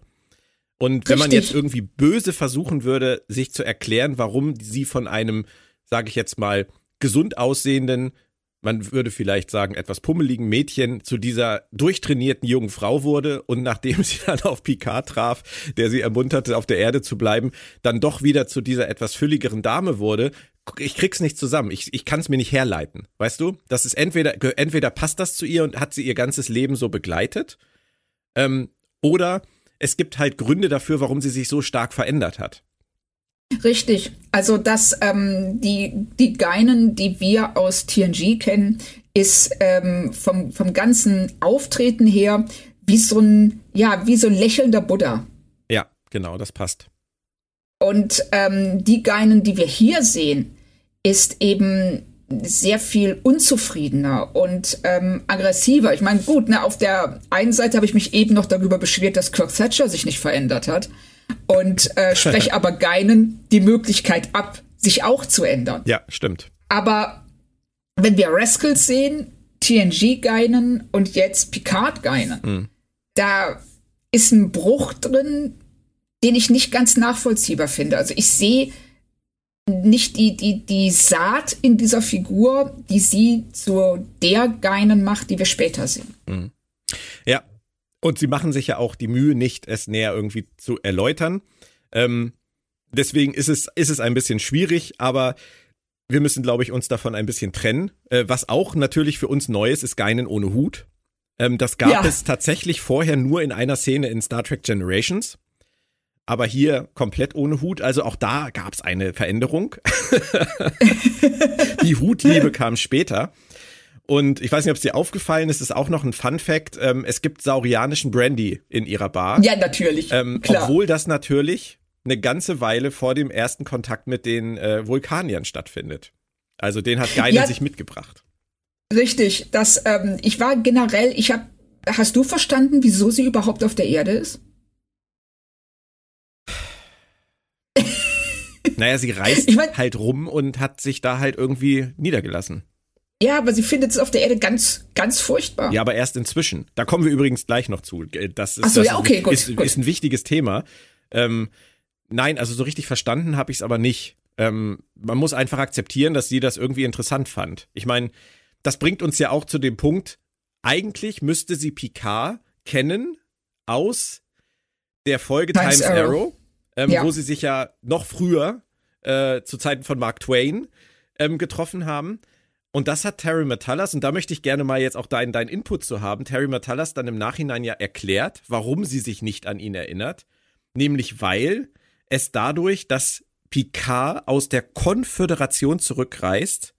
Und wenn man jetzt irgendwie böse versuchen würde, sich zu erklären, warum sie von einem, sage ich jetzt mal, gesund aussehenden, man würde vielleicht sagen, etwas pummeligen Mädchen zu dieser durchtrainierten jungen Frau wurde und nachdem sie dann auf Picard traf, der sie ermunterte, auf der Erde zu bleiben, dann doch wieder zu dieser etwas fülligeren Dame wurde. Ich krieg's nicht zusammen. Ich kann's mir nicht herleiten. Weißt du? Das ist entweder passt das zu ihr und hat sie ihr ganzes Leben so begleitet, oder es gibt halt Gründe dafür, warum sie sich so stark verändert hat. Richtig. Also das, die Guinan, die wir aus TNG kennen, ist vom ganzen Auftreten her wie so ein lächelnder Buddha. Ja, genau, das passt. Und die Guinan, die wir hier sehen, ist eben sehr viel unzufriedener und aggressiver. Ich meine, gut, auf der einen Seite habe ich mich eben noch darüber beschwert, dass Kirk Thatcher sich nicht verändert hat. Und spreche aber Guinan die Möglichkeit ab, sich auch zu ändern. Ja, stimmt. Aber wenn wir Rascals sehen, TNG Guinan und jetzt Picard Guinan, da ist ein Bruch drin, den ich nicht ganz nachvollziehbar finde. Also ich sehe nicht die Saat in dieser Figur, die sie zu der Guinan macht, die wir später sehen. Mhm. Ja. Und sie machen sich ja auch die Mühe nicht, es näher irgendwie zu erläutern. Deswegen ist es ein bisschen schwierig, aber wir müssen, glaube ich, uns davon ein bisschen trennen. Was auch natürlich für uns neu ist, ist Guinan ohne Hut. Das gab es tatsächlich vorher nur in einer Szene in Star Trek Generations. Aber hier komplett ohne Hut. Also auch da gab es eine Veränderung. Die Hutliebe kam später. Und ich weiß nicht, ob es dir aufgefallen ist, ist auch noch ein Fun-Fact, es gibt saurianischen Brandy in ihrer Bar. Ja, natürlich, klar. Obwohl das natürlich eine ganze Weile vor dem ersten Kontakt mit den Vulkaniern stattfindet. Also den hat Guinan sich mitgebracht. Richtig, das hast du verstanden, wieso sie überhaupt auf der Erde ist? Naja, sie reist halt rum und hat sich da halt irgendwie niedergelassen. Ja, aber sie findet es auf der Erde ganz, ganz furchtbar. Ja, aber erst inzwischen. Da kommen wir übrigens gleich noch zu. Das ist ein wichtiges Thema. Nein, also so richtig verstanden habe ich es aber nicht. Man muss einfach akzeptieren, dass sie das irgendwie interessant fand. Ich meine, das bringt uns ja auch zu dem Punkt, eigentlich müsste sie Picard kennen aus der Folge Times Arrow. Wo sie sich ja noch früher zu Zeiten von Mark Twain getroffen haben. Und das hat Terry Matalas, und da möchte ich gerne mal jetzt auch deinen Input zu haben, Terry Matalas dann im Nachhinein ja erklärt, warum sie sich nicht an ihn erinnert. Nämlich weil es dadurch, dass Picard aus der Konföderation zurückreist,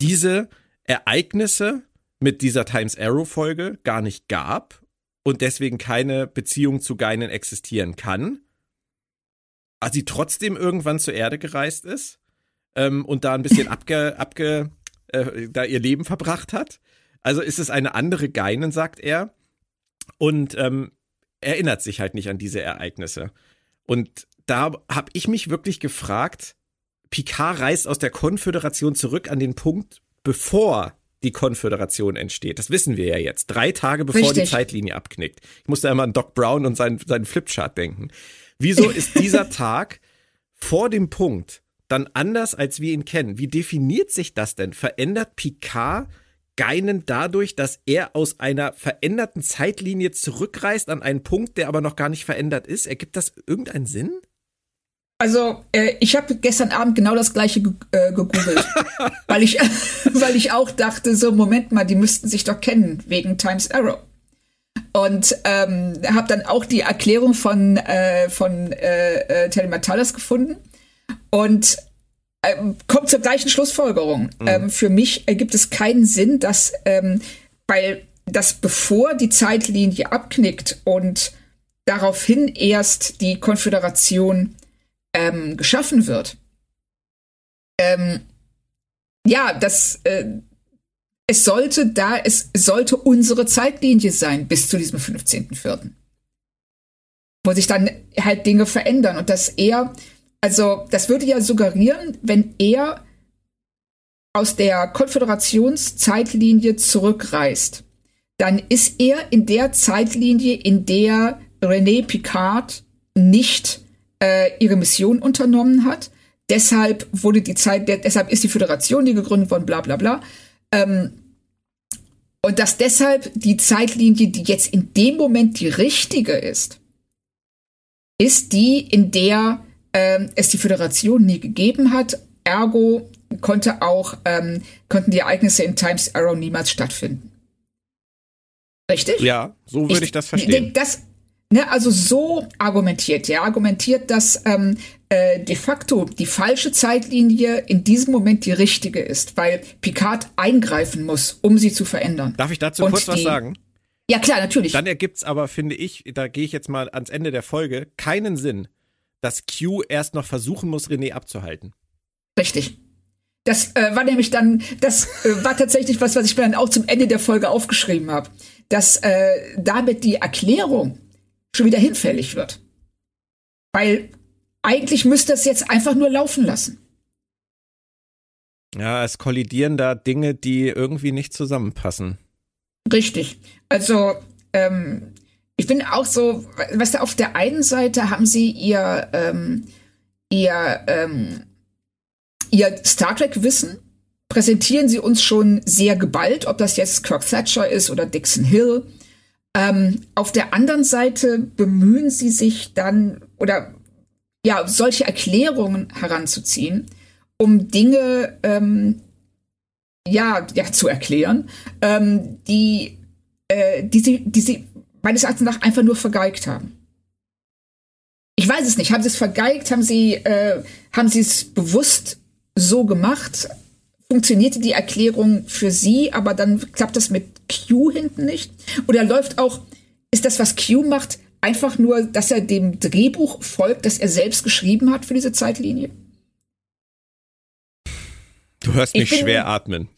diese Ereignisse mit dieser Times Arrow-Folge gar nicht gab und deswegen keine Beziehung zu Guinan existieren kann. Also sie trotzdem irgendwann zur Erde gereist ist und da ein bisschen da ihr Leben verbracht hat. Also ist es eine andere Guinan, sagt er, und erinnert sich halt nicht an diese Ereignisse. Und da habe ich mich wirklich gefragt, Picard reist aus der Konföderation zurück an den Punkt, bevor die Konföderation entsteht. Das wissen wir ja jetzt. 3 Tage bevor die Zeitlinie abknickt. Ich musste einmal an Doc Brown und seinen Flipchart denken. Wieso ist dieser Tag vor dem Punkt dann anders, als wir ihn kennen? Wie definiert sich das denn? Verändert Picard Guinan dadurch, dass er aus einer veränderten Zeitlinie zurückreist an einen Punkt, der aber noch gar nicht verändert ist? Ergibt das irgendeinen Sinn? Also, ich habe gestern Abend genau das Gleiche gegoogelt, weil ich auch dachte, so Moment mal, die müssten sich doch kennen wegen Times Arrow. Und habe dann auch die Erklärung von Terry Matalas gefunden und kommt zur gleichen Schlussfolgerung. Für mich ergibt es keinen Sinn, dass weil das bevor die Zeitlinie abknickt und daraufhin erst die Konföderation geschaffen wird. Es sollte unsere Zeitlinie sein bis zu diesem 15.04. Wo sich dann halt Dinge verändern. Und dass er, also das würde ja suggerieren, wenn er aus der Konföderationszeitlinie zurückreist, dann ist er in der Zeitlinie, in der René Picard nicht ihre Mission unternommen hat. Deshalb ist die Föderation, die gegründet worden, bla bla bla. Und dass deshalb die Zeitlinie, die jetzt in dem Moment die richtige ist, ist die, in der es die Föderation nie gegeben hat. Ergo konnten die Ereignisse in Times Arrow niemals stattfinden. Richtig? Ja, so würde ich das verstehen. Also so argumentiert. Er argumentiert, dass de facto die falsche Zeitlinie in diesem Moment die richtige ist, weil Picard eingreifen muss, um sie zu verändern. Darf ich dazu kurz was sagen? Ja, klar, natürlich. Dann ergibt es aber, finde ich, da gehe ich jetzt mal ans Ende der Folge, keinen Sinn, dass Q erst noch versuchen muss, René abzuhalten. Richtig. Das war tatsächlich was ich mir dann auch zum Ende der Folge aufgeschrieben habe, dass damit die Erklärung schon wieder hinfällig wird. Weil eigentlich müsste es jetzt einfach nur laufen lassen. Ja, es kollidieren da Dinge, die irgendwie nicht zusammenpassen. Richtig. Also, ich bin auch so, weißt du, auf der einen Seite haben sie ihr Star Trek-Wissen, präsentieren sie uns schon sehr geballt, ob das jetzt Kirk Thatcher ist oder Dixon Hill. Auf der anderen Seite bemühen sie sich dann, oder ja, solche Erklärungen heranzuziehen, um Dinge zu erklären, die sie meines Erachtens nach einfach nur vergeigt haben. Ich weiß es nicht. Haben sie es vergeigt? Haben sie es bewusst so gemacht? Funktionierte die Erklärung für sie, aber dann klappt das mit Q hinten nicht? Oder ist das, was Q macht, einfach nur, dass er dem Drehbuch folgt, das er selbst geschrieben hat für diese Zeitlinie? Du hörst mich schwer atmen.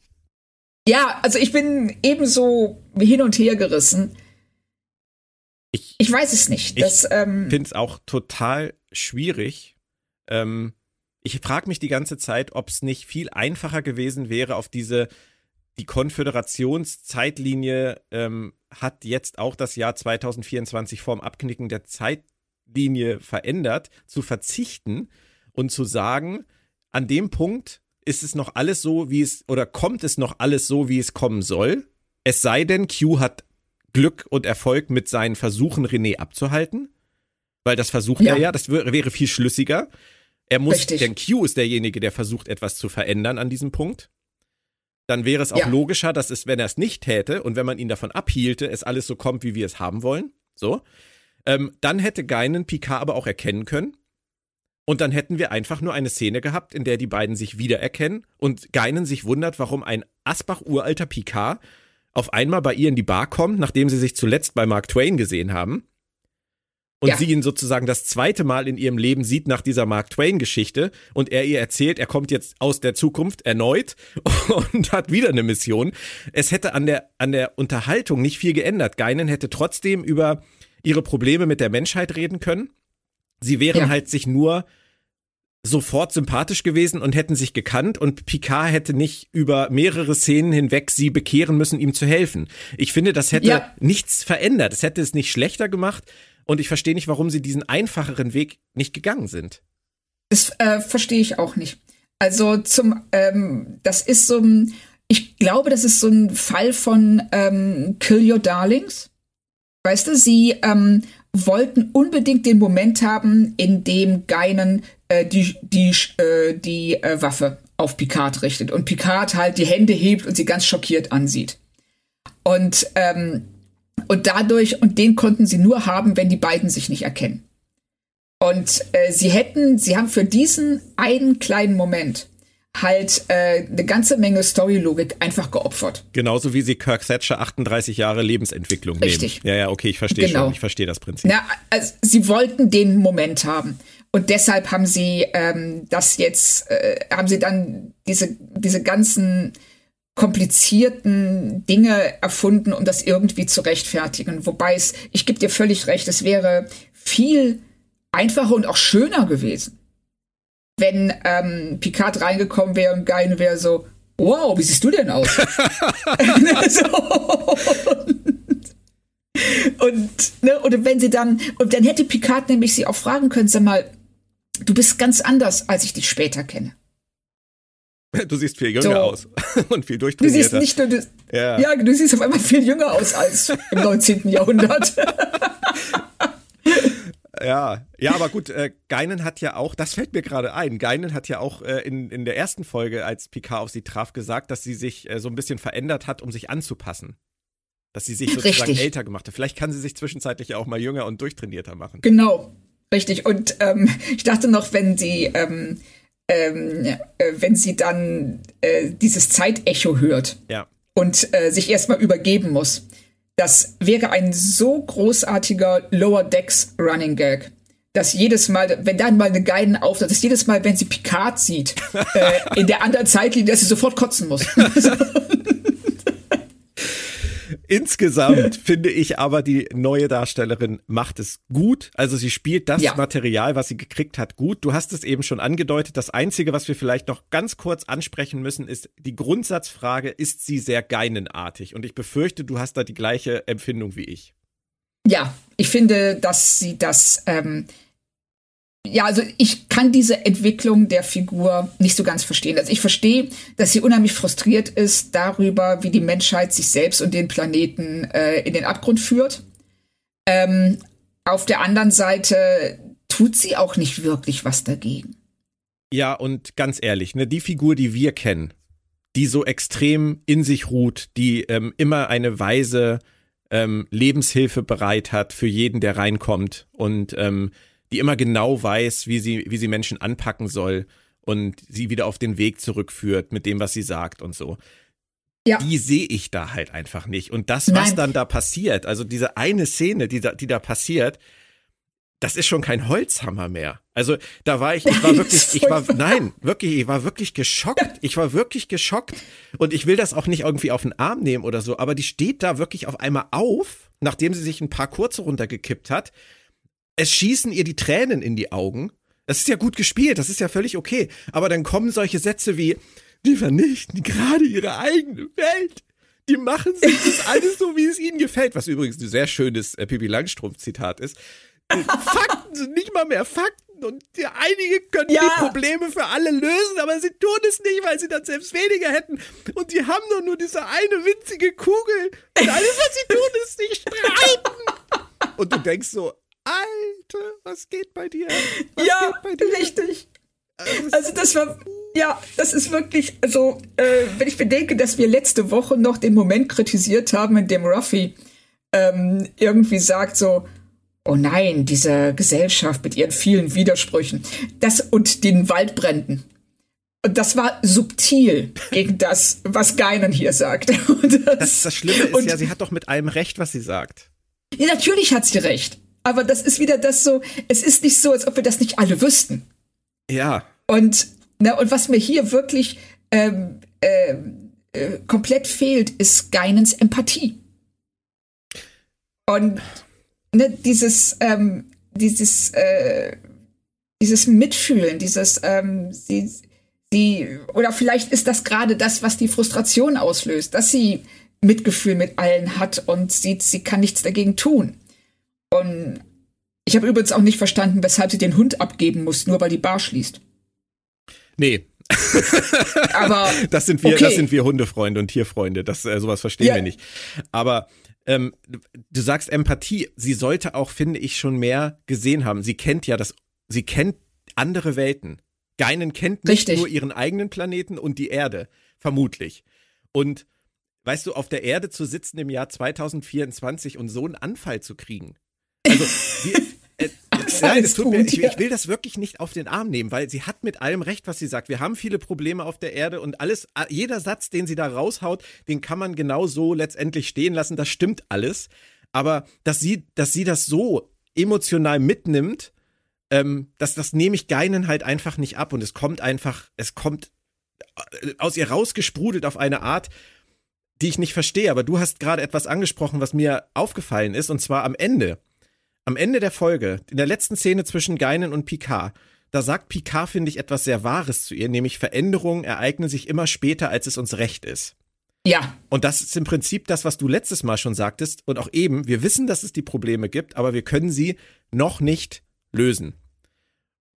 Ja, also ich bin ebenso hin und her gerissen. Ich weiß es nicht. Ich finde es auch total schwierig. Ich frage mich die ganze Zeit, ob es nicht viel einfacher gewesen wäre, auf die Konföderationszeitlinie hat jetzt auch das Jahr 2024 vorm Abknicken der Zeitlinie verändert, zu verzichten und zu sagen, an dem Punkt ist es noch alles so, wie es, oder kommt es noch alles so, wie es kommen soll, es sei denn, Q hat Glück und Erfolg mit seinen Versuchen, René abzuhalten, weil das versucht er, das wäre viel schlüssiger. Er muss, richtig, denn Q ist derjenige, der versucht, etwas zu verändern an diesem Punkt. Dann wäre es auch logischer, dass es, wenn er es nicht täte und wenn man ihn davon abhielte, es alles so kommt, wie wir es haben wollen. So. Dann hätte Guinan Picard aber auch erkennen können. Und dann hätten wir einfach nur eine Szene gehabt, in der die beiden sich wiedererkennen und Guinan sich wundert, warum ein Asbach-uralter Picard auf einmal bei ihr in die Bar kommt, nachdem sie sich zuletzt bei Mark Twain gesehen haben. Und sie ihn sozusagen das zweite Mal in ihrem Leben sieht nach dieser Mark-Twain-Geschichte und er ihr erzählt, er kommt jetzt aus der Zukunft erneut und hat wieder eine Mission. Es hätte an der Unterhaltung nicht viel geändert. Guinan hätte trotzdem über ihre Probleme mit der Menschheit reden können. Sie wären halt sich nur sofort sympathisch gewesen und hätten sich gekannt und Picard hätte nicht über mehrere Szenen hinweg sie bekehren müssen, ihm zu helfen. Ich finde, das hätte nichts verändert. Es hätte es nicht schlechter gemacht. Und ich verstehe nicht, warum sie diesen einfacheren Weg nicht gegangen sind. Das verstehe ich auch nicht. Also das ist so ein, ich glaube, das ist so ein Fall von Kill Your Darlings. Weißt du, sie wollten unbedingt den Moment haben, in dem Guinan die Waffe auf Picard richtet. Und Picard halt die Hände hebt und sie ganz schockiert ansieht. Und den konnten sie nur haben, wenn die beiden sich nicht erkennen. Und sie haben für diesen einen kleinen Moment halt eine ganze Menge Storylogik einfach geopfert. Genauso wie sie Kirk Thatcher 38 Jahre Lebensentwicklung nehmen. Richtig. Ja, okay, ich verstehe schon. Ich verstehe das Prinzip. Na, also, sie wollten den Moment haben. Und deshalb haben sie dann diese ganzen komplizierten Dinge erfunden, um das irgendwie zu rechtfertigen. Wobei ich gebe dir völlig recht, es wäre viel einfacher und auch schöner gewesen, wenn Picard reingekommen wäre und Guinan wäre so, wow, wie siehst du denn aus? und wenn sie dann, und dann hätte Picard nämlich sie auch fragen können, sag mal, du bist ganz anders, als ich dich später kenne. Du siehst viel jünger aus und viel durchtrainierter. Du siehst du siehst auf einmal viel jünger aus als im 19. Jahrhundert. Ja, aber gut, Guinan hat ja auch, das fällt mir gerade ein, Guinan hat ja auch in der ersten Folge, als Picard auf sie traf, gesagt, dass sie sich so ein bisschen verändert hat, um sich anzupassen. Dass sie sich sozusagen älter gemacht hat. Vielleicht kann sie sich zwischenzeitlich auch mal jünger und durchtrainierter machen. Genau, richtig. Und ich dachte noch, wenn sie dann dieses Zeitecho hört und sich erstmal übergeben muss. Das wäre ein so großartiger Lower Decks Running Gag, dass jedes Mal, wenn dann mal eine Guinan auftaucht, dass jedes Mal, wenn sie Picard sieht, in der anderen Zeitlinie, dass sie sofort kotzen muss. Insgesamt finde ich aber, die neue Darstellerin macht es gut. Also sie spielt das Material, was sie gekriegt hat, gut. Du hast es eben schon angedeutet. Das Einzige, was wir vielleicht noch ganz kurz ansprechen müssen, ist die Grundsatzfrage, ist sie sehr Guinan-artig? Und ich befürchte, du hast da die gleiche Empfindung wie ich. Ja, ich finde, dass sie das ich kann diese Entwicklung der Figur nicht so ganz verstehen. Also ich verstehe, dass sie unheimlich frustriert ist darüber, wie die Menschheit sich selbst und den Planeten in den Abgrund führt. Auf der anderen Seite tut sie auch nicht wirklich was dagegen. Ja, und ganz ehrlich, ne, die Figur, die wir kennen, die so extrem in sich ruht, die immer eine weise Lebenshilfe bereit hat für jeden, der reinkommt und die immer genau weiß, wie sie Menschen anpacken soll und sie wieder auf den Weg zurückführt mit dem, was sie sagt und so. Ja. Die sehe ich da halt einfach nicht. Und das, was dann da passiert, also diese eine Szene, die da passiert, das ist schon kein Holzhammer mehr. Also da war ich war wirklich geschockt. Ich war wirklich geschockt und ich will das auch nicht irgendwie auf den Arm nehmen oder so, aber die steht da wirklich auf einmal auf, nachdem sie sich ein paar Kurze runtergekippt hat. Es schießen ihr die Tränen in die Augen. Das ist ja gut gespielt, das ist ja völlig okay. Aber dann kommen solche Sätze wie, die vernichten gerade ihre eigene Welt. Die machen sich das alles so, wie es ihnen gefällt. Was übrigens ein sehr schönes Pippi Langstrumpf-Zitat ist. Fakten sind nicht mal mehr Fakten und einige können die Probleme für alle lösen, aber sie tun es nicht, weil sie dann selbst weniger hätten. Und die haben doch nur diese eine winzige Kugel und alles, was sie tun, ist sich streiten. Und du denkst so, Alter, was geht bei dir? Richtig. Also das war... Ja, das ist wirklich, also wenn ich bedenke, dass wir letzte Woche noch den Moment kritisiert haben, in dem Ruffy irgendwie sagt so, oh nein, diese Gesellschaft mit ihren vielen Widersprüchen, das und den Waldbränden. Und das war subtil gegen das, was Guinan hier sagt. Und das Schlimme ist sie hat doch mit allem recht, was sie sagt. Ja, natürlich hat sie recht. Aber das ist wieder das so, es ist nicht so, als ob wir das nicht alle wüssten. Ja. Und was mir hier wirklich komplett fehlt, ist Guinans Empathie. Und dieses Mitfühlen, oder vielleicht ist das gerade das, was die Frustration auslöst, dass sie Mitgefühl mit allen hat und sieht, sie kann nichts dagegen tun. Und ich habe übrigens auch nicht verstanden, weshalb sie den Hund abgeben muss, nur weil die Bar schließt. Nee. Aber das sind wir Hundefreunde und Tierfreunde. Das, sowas verstehen wir nicht. Aber du sagst Empathie. Sie sollte auch, finde ich, schon mehr gesehen haben. Sie kennt andere Welten. Guinan kennt nicht nur ihren eigenen Planeten und die Erde, vermutlich. Und weißt du, auf der Erde zu sitzen im Jahr 2024 und so einen Anfall zu kriegen. Also nein, das tut mir, ich will das wirklich nicht auf den Arm nehmen, weil sie hat mit allem recht, was sie sagt. Wir haben viele Probleme auf der Erde und alles, jeder Satz, den sie da raushaut, den kann man genau so letztendlich stehen lassen. Das stimmt alles. Aber dass sie das so emotional mitnimmt, das nehme ich Guinan halt einfach nicht ab. Und es kommt aus ihr rausgesprudelt auf eine Art, die ich nicht verstehe. Aber du hast gerade etwas angesprochen, was mir aufgefallen ist, und zwar am Ende. Am Ende der Folge, in der letzten Szene zwischen Guinan und Picard, da sagt Picard, finde ich, etwas sehr Wahres zu ihr, nämlich Veränderungen ereignen sich immer später, als es uns recht ist. Ja. Und das ist im Prinzip das, was du letztes Mal schon sagtest und auch eben, wir wissen, dass es die Probleme gibt, aber wir können sie noch nicht lösen.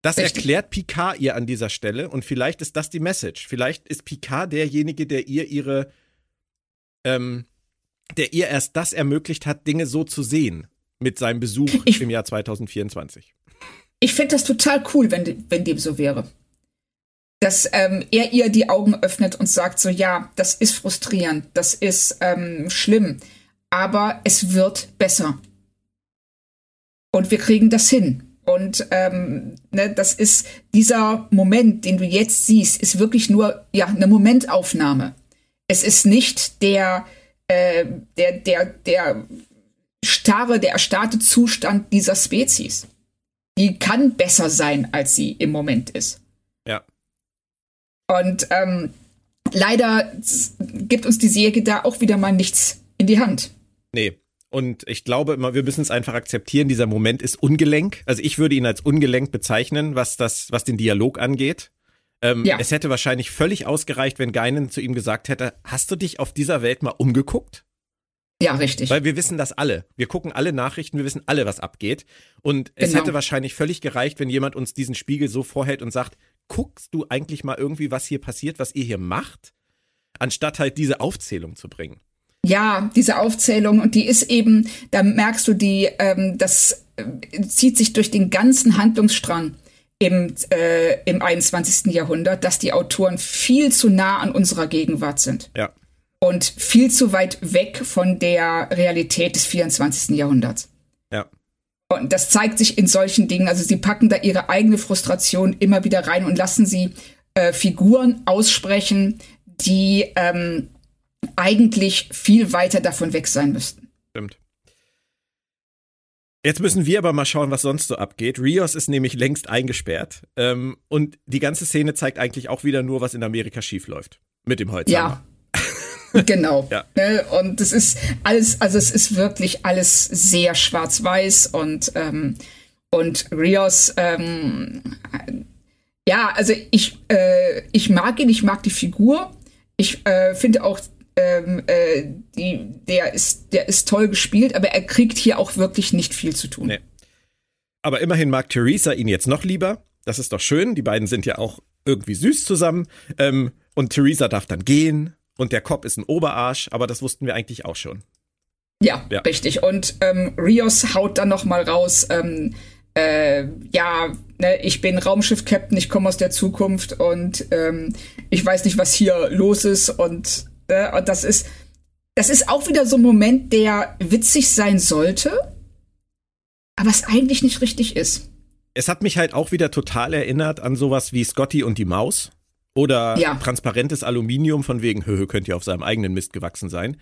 Das erklärt Picard ihr an dieser Stelle und vielleicht ist das die Message. Vielleicht ist Picard derjenige, der ihr erst das ermöglicht hat, Dinge so zu sehen. Mit seinem Besuch im Jahr 2024. Ich finde das total cool, wenn dem so wäre. Dass er ihr die Augen öffnet und sagt so, ja, das ist frustrierend, das ist schlimm, aber es wird besser. Und wir kriegen das hin. Und das ist dieser Moment, den du jetzt siehst, ist wirklich nur eine Momentaufnahme. Es ist nicht der erstarrte Zustand dieser Spezies. Die kann besser sein, als sie im Moment ist. Ja. Und leider gibt uns die Serie da auch wieder mal nichts in die Hand. Nee. Und ich glaube immer, wir müssen es einfach akzeptieren, dieser Moment ist ungelenk. Also ich würde ihn als ungelenk bezeichnen, was den Dialog angeht. Es hätte wahrscheinlich völlig ausgereicht, wenn Guinan zu ihm gesagt hätte, hast du dich auf dieser Welt mal umgeguckt? Ja, richtig. Weil wir wissen das alle. Wir gucken alle Nachrichten, wir wissen alle, was abgeht. Und es hätte wahrscheinlich völlig gereicht, wenn jemand uns diesen Spiegel so vorhält und sagt, guckst du eigentlich mal irgendwie, was hier passiert, was ihr hier macht? Anstatt halt diese Aufzählung zu bringen. Ja, diese Aufzählung. Und die ist eben, da merkst du, das zieht sich durch den ganzen Handlungsstrang im 21. Jahrhundert, dass die Autoren viel zu nah an unserer Gegenwart sind. Ja. Und viel zu weit weg von der Realität des 24. Jahrhunderts. Ja. Und das zeigt sich in solchen Dingen. Also sie packen da ihre eigene Frustration immer wieder rein und lassen sie Figuren aussprechen, die eigentlich viel weiter davon weg sein müssten. Stimmt. Jetzt müssen wir aber mal schauen, was sonst so abgeht. Rios ist nämlich längst eingesperrt. Und die ganze Szene zeigt eigentlich auch wieder nur, was in Amerika schiefläuft. Mit dem Holzhammer. Ja, genau. Ja. Und es ist alles, also es ist wirklich alles sehr schwarz-weiß und Rios, ja, also ich mag ihn, ich mag die Figur. Ich finde auch, der ist toll gespielt, aber er kriegt hier auch wirklich nicht viel zu tun. Nee. Aber immerhin mag Theresa ihn jetzt noch lieber. Das ist doch schön. Die beiden sind ja auch irgendwie süß zusammen. Und Theresa darf dann gehen. Und der Cop ist ein Oberarsch. Aber das wussten wir eigentlich auch schon. Ja, ja. Richtig. Und Rios haut dann noch mal raus, ich bin Raumschiff-Captain, ich komme aus der Zukunft und ich weiß nicht, was hier los ist. Und das ist auch wieder so ein Moment, der witzig sein sollte, aber es eigentlich nicht richtig ist. Es hat mich halt auch wieder total erinnert an sowas wie Scotty und die Maus oder transparentes Aluminium von wegen Höhe könnt ihr auf seinem eigenen Mist gewachsen sein.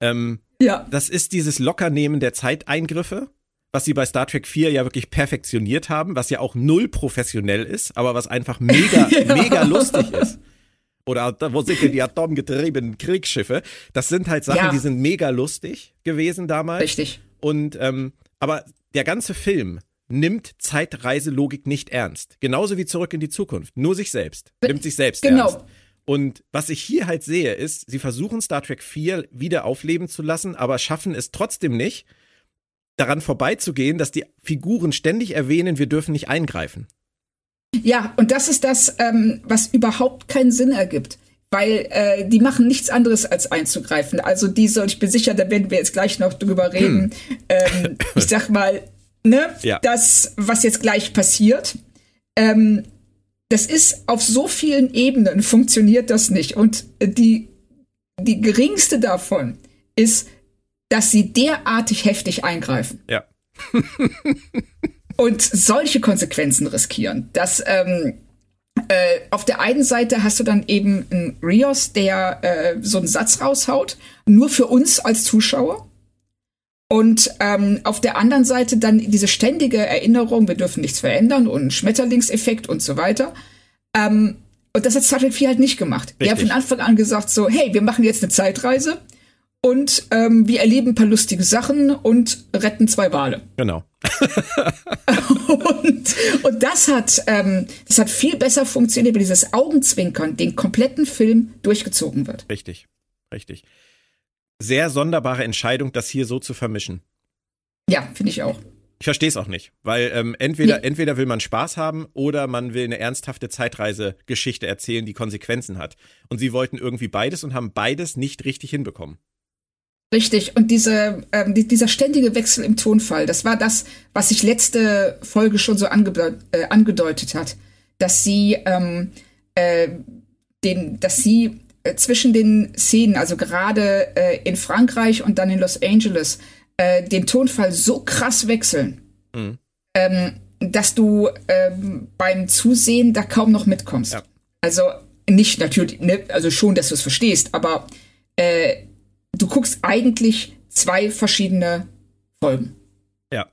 Das ist dieses Lockernehmen der Zeiteingriffe, was sie bei Star Trek 4 ja wirklich perfektioniert haben, was ja auch null professionell ist, aber was einfach mega, mega lustig ist. Oder wo sind denn die atomgetriebenen Kriegsschiffe? Das sind halt Sachen, die sind mega lustig gewesen damals. Richtig. Und aber der ganze Film nimmt Zeitreiselogik nicht ernst. Genauso wie Zurück in die Zukunft. Nur sich selbst. Nimmt sich selbst ernst. Und was ich hier halt sehe, ist, sie versuchen Star Trek 4 wieder aufleben zu lassen, aber schaffen es trotzdem nicht, daran vorbeizugehen, dass die Figuren ständig erwähnen, wir dürfen nicht eingreifen. Ja, und das ist das, was überhaupt keinen Sinn ergibt, weil die machen nichts anderes als einzugreifen. Also ich bin sicher, da werden wir jetzt gleich noch drüber reden. Ich sag mal, das, was jetzt gleich passiert, das ist auf so vielen Ebenen funktioniert das nicht. Und die geringste davon ist, dass sie derartig heftig eingreifen. Ja. Und solche Konsequenzen riskieren. Dass auf der einen Seite hast du dann eben einen Rios, der so einen Satz raushaut, nur für uns als Zuschauer. Und auf der anderen Seite dann diese ständige Erinnerung, wir dürfen nichts verändern und Schmetterlingseffekt und so weiter. Und das hat Star Trek 4 halt nicht gemacht. Richtig. Er hat von Anfang an gesagt so, hey, wir machen jetzt eine Zeitreise. Und wir erleben ein paar lustige Sachen und retten 2 Wale. Genau. und das hat viel besser funktioniert, weil dieses Augenzwinkern den kompletten Film durchgezogen wird. Richtig, richtig. Sehr sonderbare Entscheidung, das hier so zu vermischen. Ja, finde ich auch. Ich verstehe es auch nicht, weil entweder will man Spaß haben oder man will eine ernsthafte Zeitreisegeschichte erzählen, die Konsequenzen hat. Und sie wollten irgendwie beides und haben beides nicht richtig hinbekommen. Richtig. Und dieser ständige Wechsel im Tonfall, das war das, was sich letzte Folge schon so angedeutet hat, dass sie zwischen den Szenen, also gerade in Frankreich und dann in Los Angeles, den Tonfall so krass wechseln, dass du beim Zusehen da kaum noch mitkommst. Ja. Also nicht natürlich, also schon, dass du es verstehst, aber du guckst eigentlich 2 verschiedene Folgen. Ja.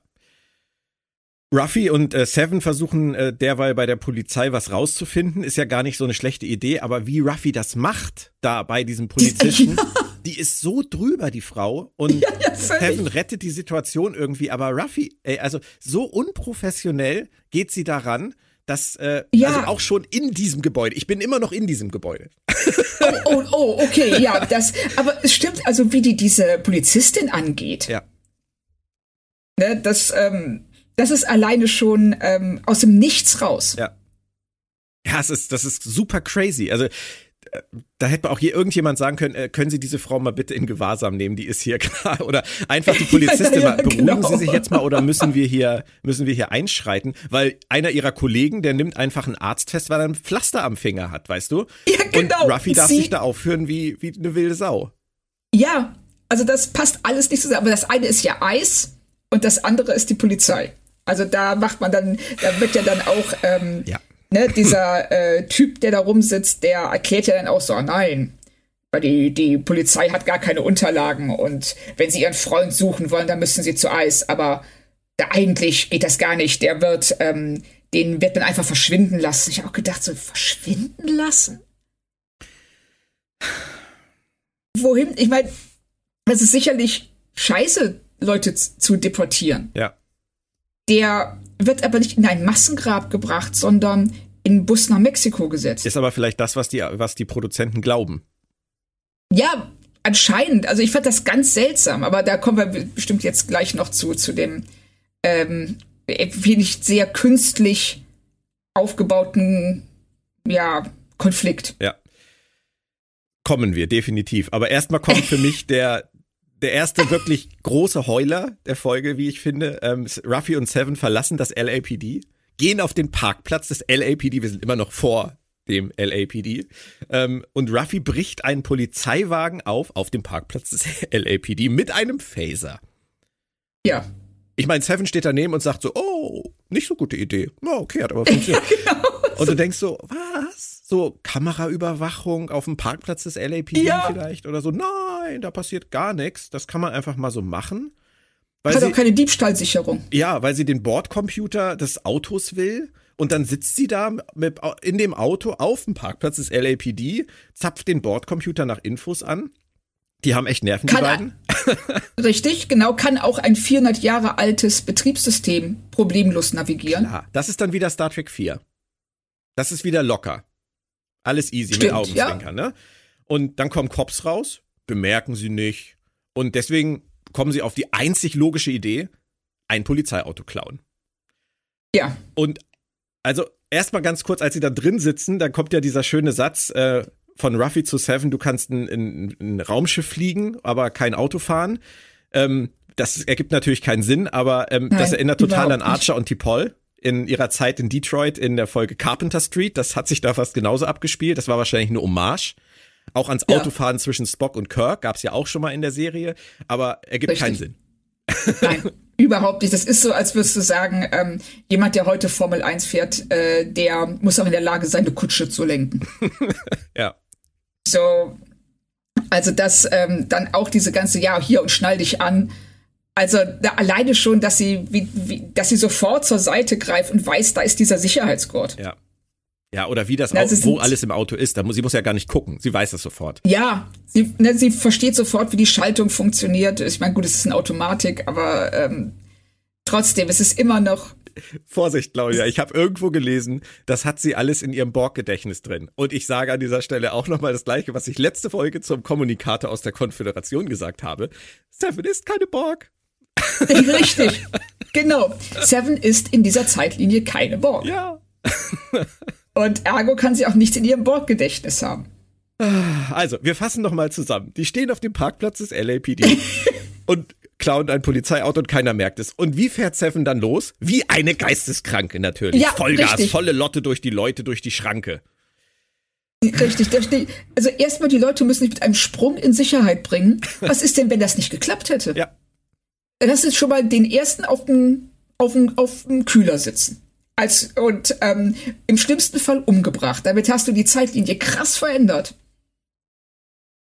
Ruffy und Seven versuchen derweil bei der Polizei was rauszufinden, ist ja gar nicht so eine schlechte Idee, aber wie Ruffy das macht, da bei diesem Polizisten... Die ist so drüber, die Frau. Und Seven rettet die Situation irgendwie. Aber Ruffy, also so unprofessionell geht sie daran, dass, also auch schon in diesem Gebäude. Ich bin immer noch in diesem Gebäude. Oh, okay, ja. Aber es stimmt, also wie die diese Polizistin angeht. Ja. Ne, das ist alleine schon aus dem Nichts raus. Ja. Ja, das ist super crazy. Also, da hätte auch hier irgendjemand sagen können, können Sie diese Frau mal bitte in Gewahrsam nehmen, die ist hier klar. Oder einfach die Polizistin, beruhigen Sie sich jetzt mal oder müssen wir hier einschreiten? Weil einer ihrer Kollegen, der nimmt einfach einen Arzt fest, weil er ein Pflaster am Finger hat, weißt du? Ja, genau. Und Ruffy darf sich da aufführen wie eine wilde Sau. Ja, also das passt alles nicht zusammen. Aber das eine ist ja Eis und das andere ist die Polizei. Also da wird ja dann auch... dieser Typ, der da rumsitzt, der erklärt ja dann auch so, nein, weil die Polizei hat gar keine Unterlagen und wenn sie ihren Freund suchen wollen, dann müssen sie zu Eis, aber eigentlich geht das gar nicht. Der wird, den wird man einfach verschwinden lassen. Ich habe auch gedacht, so verschwinden lassen? Wohin? Ich meine, das ist sicherlich scheiße, Leute zu deportieren. Ja. Der wird aber nicht in ein Massengrab gebracht, sondern in einen Bus nach Mexiko gesetzt. Ist aber vielleicht das, was die Produzenten glauben. Ja, anscheinend. Also ich fand das ganz seltsam, aber da kommen wir bestimmt jetzt gleich noch zu dem nicht sehr künstlich aufgebauten Konflikt. Ja. Kommen wir, definitiv. Aber erstmal kommt für mich der erste wirklich große Heuler der Folge, wie ich finde. Ruffy und Seven verlassen das LAPD, gehen auf den Parkplatz des LAPD, wir sind immer noch vor dem LAPD, und Ruffy bricht einen Polizeiwagen auf dem Parkplatz des LAPD mit einem Phaser. Ja. Ich meine, Seven steht daneben und sagt so, oh, nicht so gute Idee. Na, okay, hat aber funktioniert. Ja, genau. Und du denkst so, was? So Kameraüberwachung auf dem Parkplatz des LAPD vielleicht oder so. Nein, da passiert gar nichts. Das kann man einfach mal so machen. Hat auch keine Diebstahlsicherung. Ja, weil sie den Bordcomputer des Autos will. Und dann sitzt sie da in dem Auto auf dem Parkplatz des LAPD, zapft den Bordcomputer nach Infos an. Die haben echt Nerven, die beiden. Richtig, genau. Kann auch ein 400 Jahre altes Betriebssystem problemlos navigieren. Klar, das ist dann wieder Star Trek 4. Das ist wieder locker. Alles easy, stimmt, mit Augenzwinkern, ne? Und dann kommen Cops raus, bemerken sie nicht. Und deswegen kommen sie auf die einzig logische Idee, ein Polizeiauto klauen. Ja. Und also erstmal ganz kurz, als sie da drin sitzen, dann kommt ja dieser schöne Satz von Ruffy zu Seven, du kannst ein Raumschiff fliegen, aber kein Auto fahren. Das ergibt natürlich keinen Sinn, aber nein, das erinnert total an Archer und T'Pol in ihrer Zeit in Detroit in der Folge Carpenter Street. Das hat sich da fast genauso abgespielt. Das war wahrscheinlich eine Hommage. Auch ans Autofahren zwischen Spock und Kirk gab es ja auch schon mal in der Serie, aber ergibt keinen Sinn. Nein, überhaupt nicht. Das ist so, als würdest du sagen, jemand, der heute Formel 1 fährt, der muss auch in der Lage sein, eine Kutsche zu lenken. Ja. So, also das, dann auch diese ganze, hier und schnall dich an. Also alleine schon, dass sie, dass sie sofort zur Seite greift und weiß, da ist dieser Sicherheitsgurt. Ja. Ja, oder wie das Auto, wo alles im Auto ist. Sie muss ja gar nicht gucken. Sie weiß das sofort. Ja, sie versteht sofort, wie die Schaltung funktioniert. Ich meine, gut, es ist eine Automatik, aber trotzdem, es ist immer noch... Vorsicht, Claudia, ich habe irgendwo gelesen, das hat sie alles in ihrem Borg-Gedächtnis drin. Und ich sage an dieser Stelle auch nochmal das Gleiche, was ich letzte Folge zum Kommunikator aus der Konföderation gesagt habe. Seven ist keine Borg. Richtig, genau. Seven ist in dieser Zeitlinie keine Borg. Ja. Und ergo kann sie auch nichts in ihrem Bordgedächtnis haben. Also, wir fassen nochmal zusammen. Die stehen auf dem Parkplatz des LAPD und klauen ein Polizeiauto und keiner merkt es. Und wie fährt Seven dann los? Wie eine Geisteskranke natürlich. Ja, Vollgas, richtig. Volle Lotte durch die Leute, durch die Schranke. Richtig. Also erstmal, die Leute müssen sich mit einem Sprung in Sicherheit bringen. Was ist denn, wenn das nicht geklappt hätte? Ja. Lass uns schon mal den ersten auf dem Kühler sitzen. Im schlimmsten Fall umgebracht. Damit hast du die Zeitlinie krass verändert.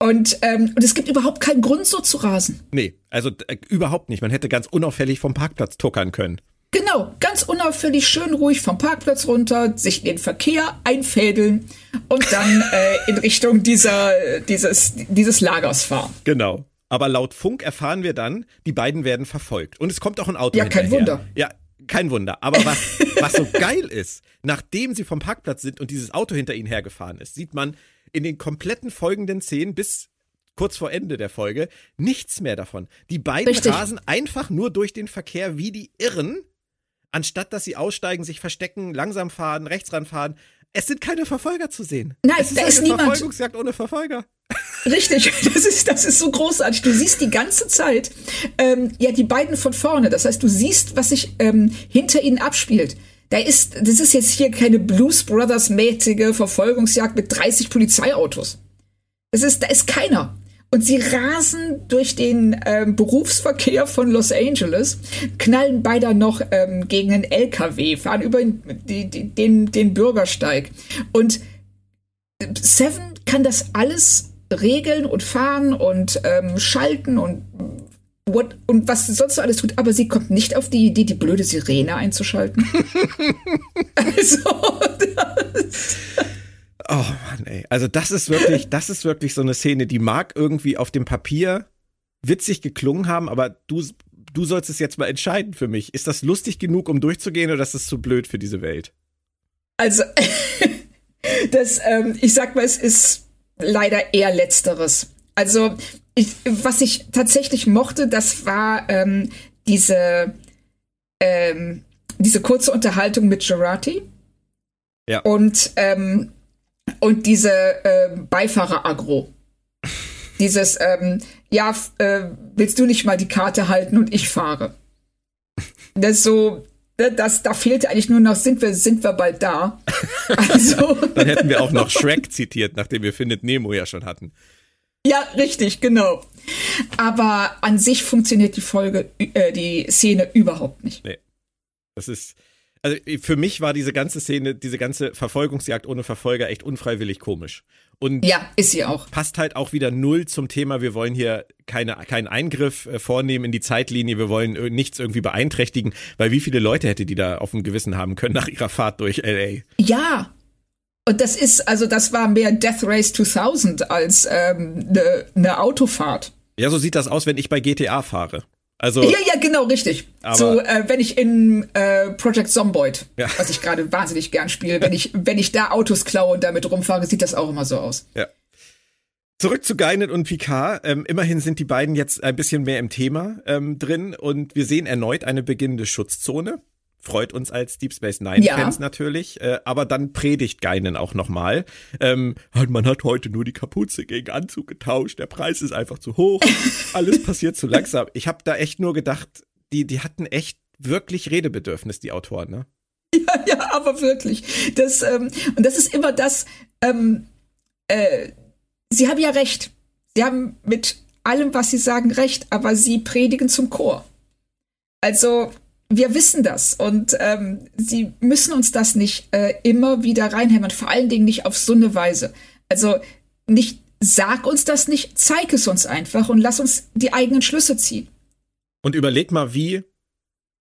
Und es gibt überhaupt keinen Grund, so zu rasen. Nee, also überhaupt nicht. Man hätte ganz unauffällig vom Parkplatz tuckern können. Genau, ganz unauffällig, schön ruhig vom Parkplatz runter, sich in den Verkehr einfädeln und dann in Richtung dieses Lagers fahren. Genau. Aber laut Funk erfahren wir dann, die beiden werden verfolgt. Und es kommt auch ein Auto hinterher. Kein Wunder. Ja, kein Wunder. Aber was so geil ist, nachdem sie vom Parkplatz sind und dieses Auto hinter ihnen hergefahren ist, sieht man in den kompletten folgenden Szenen bis kurz vor Ende der Folge nichts mehr davon. Die beiden rasen einfach nur durch den Verkehr wie die Irren, anstatt dass sie aussteigen, sich verstecken, langsam fahren, rechts ranfahren. Es sind keine Verfolger zu sehen. Nein, es ist niemand. Verfolgungsjagd ohne Verfolger. Richtig, das ist so großartig. Du siehst die ganze Zeit die beiden von vorne. Das heißt, du siehst, was sich hinter ihnen abspielt. Das ist jetzt hier keine Blues Brothers-mäßige Verfolgungsjagd mit 30 Polizeiautos. Da ist keiner. Und sie rasen durch den Berufsverkehr von Los Angeles, knallen beide noch gegen einen LKW, fahren über den Bürgersteig. Und Seven kann das alles regeln und fahren und schalten und und was sonst so alles tut, aber sie kommt nicht auf die Idee, die blöde Sirene einzuschalten. Also, oh Mann, ey. Also das ist wirklich so eine Szene, die mag irgendwie auf dem Papier witzig geklungen haben, aber du sollst es jetzt mal entscheiden für mich. Ist das lustig genug, um durchzugehen, oder ist das zu blöd für diese Welt? Also, ich sag mal, es ist leider eher Letzteres. Also, was ich tatsächlich mochte, das war diese kurze Unterhaltung mit Jurati. Ja. Und diese Beifahrer-Agro. Dieses, willst du nicht mal die Karte halten und ich fahre? Das so, da fehlte eigentlich nur noch, sind wir bald da? Also. Dann hätten wir auch noch Shrek zitiert, nachdem wir Findet Nemo ja schon hatten. Ja, richtig, genau. Aber an sich funktioniert die Szene überhaupt nicht. Nee. Das ist, also für mich war diese ganze Szene, diese ganze Verfolgungsjagd ohne Verfolger echt unfreiwillig komisch. Und ja, ist sie auch. Passt halt auch wieder null zum Thema, wir wollen hier keinen Eingriff vornehmen in die Zeitlinie, wir wollen nichts irgendwie beeinträchtigen, weil wie viele Leute hätte die da auf dem Gewissen haben können nach ihrer Fahrt durch L.A.? Ja, und das ist, also das war mehr Death Race 2000 als eine Autofahrt. Ja, so sieht das aus, wenn ich bei GTA fahre. Also, ja, genau, richtig. So, wenn ich in Project Zomboid, ja, was ich gerade wahnsinnig gern spiele, wenn ich da Autos klaue und damit rumfahre, sieht das auch immer so aus. Ja. Zurück zu Guinan und Picard. Immerhin sind die beiden jetzt ein bisschen mehr im Thema drin und wir sehen erneut eine beginnende Schutzzone. Freut uns als Deep Space Nine-Fans natürlich. Aber dann predigt Guinan auch nochmal. Man hat heute nur die Kapuze gegen Anzug getauscht. Der Preis ist einfach zu hoch. Alles passiert zu langsam. Ich habe da echt nur gedacht, die hatten echt wirklich Redebedürfnis, die Autoren, ne? Ja, aber wirklich. Das, und das ist immer das, sie haben ja recht. Sie haben mit allem, was sie sagen, recht. Aber sie predigen zum Chor. Also, wir wissen das und sie müssen uns das nicht immer wieder reinhämmern, vor allen Dingen nicht auf so eine Weise. Also nicht, sag uns das nicht, zeig es uns einfach und lass uns die eigenen Schlüsse ziehen. Und überleg mal,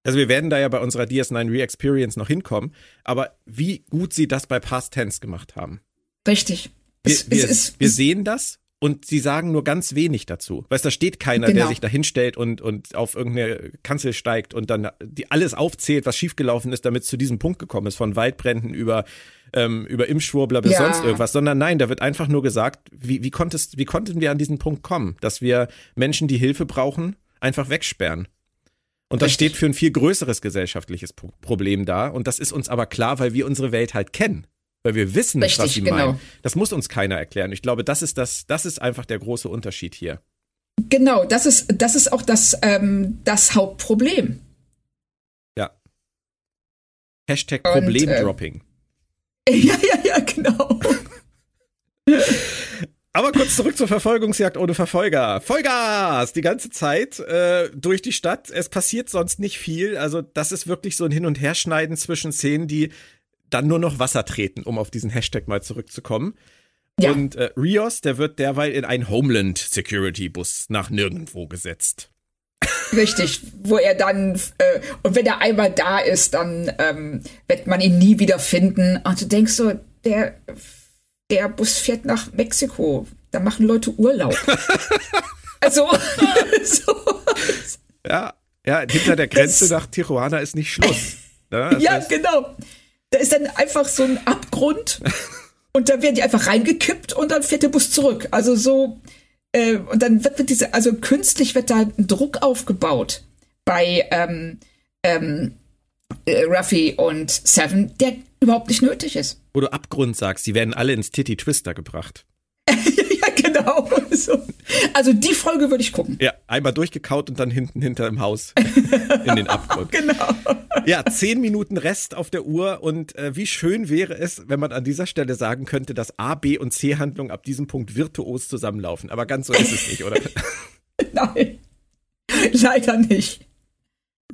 also wir werden da ja bei unserer DS9 Re-Experience noch hinkommen, aber wie gut sie das bei Past Tense gemacht haben. Richtig. Wir sehen das. Und sie sagen nur ganz wenig dazu. Weißt du, da steht keiner, genau, der sich da hinstellt und auf irgendeine Kanzel steigt und dann alles aufzählt, was schiefgelaufen ist, damit es zu diesem Punkt gekommen ist. Von Waldbränden über Impfschwurbler bis sonst irgendwas. Sondern nein, da wird einfach nur gesagt, wie konnten wir an diesen Punkt kommen, dass wir Menschen, die Hilfe brauchen, einfach wegsperren. Und das steht für ein viel größeres gesellschaftliches Problem da. Und das ist uns aber klar, weil wir unsere Welt halt kennen. Weil wir wissen, richtig, was sie meinen. Das muss uns keiner erklären. Ich glaube, das ist einfach der große Unterschied hier. Genau, das ist auch das Hauptproblem. Ja. Hashtag Problemdropping. Ja, genau. Aber kurz zurück zur Verfolgungsjagd ohne Verfolger. Vollgas! Die ganze Zeit durch die Stadt. Es passiert sonst nicht viel. Also das ist wirklich so ein Hin- und Herschneiden zwischen Szenen, die dann nur noch Wasser treten, um auf diesen Hashtag mal zurückzukommen. Ja. Und Rios, der wird derweil in einen Homeland-Security-Bus nach nirgendwo gesetzt. Richtig, wo er dann, und wenn er einmal da ist, dann wird man ihn nie wieder finden. Und du denkst so, der Bus fährt nach Mexiko, da machen Leute Urlaub. Also, so. Ja, hinter der Grenze nach Tijuana ist nicht Schluss. Ne? Ja, genau. Da ist dann einfach so ein Abgrund und da werden die einfach reingekippt und dann fährt der Bus zurück. Also so, und dann wird diese, also künstlich wird da ein Druck aufgebaut bei Ruffy und Seven, der überhaupt nicht nötig ist. Wo du Abgrund sagst, die werden alle ins Titty Twister gebracht. Ja, genau. So. Also die Folge würde ich gucken. Ja, einmal durchgekaut und dann hinten hinter im Haus in den Abgrund. Genau. Ja, 10 Minuten Rest auf der Uhr und wie schön wäre es, wenn man an dieser Stelle sagen könnte, dass A, B und C Handlungen ab diesem Punkt virtuos zusammenlaufen. Aber ganz so ist es nicht, oder? Nein, leider nicht.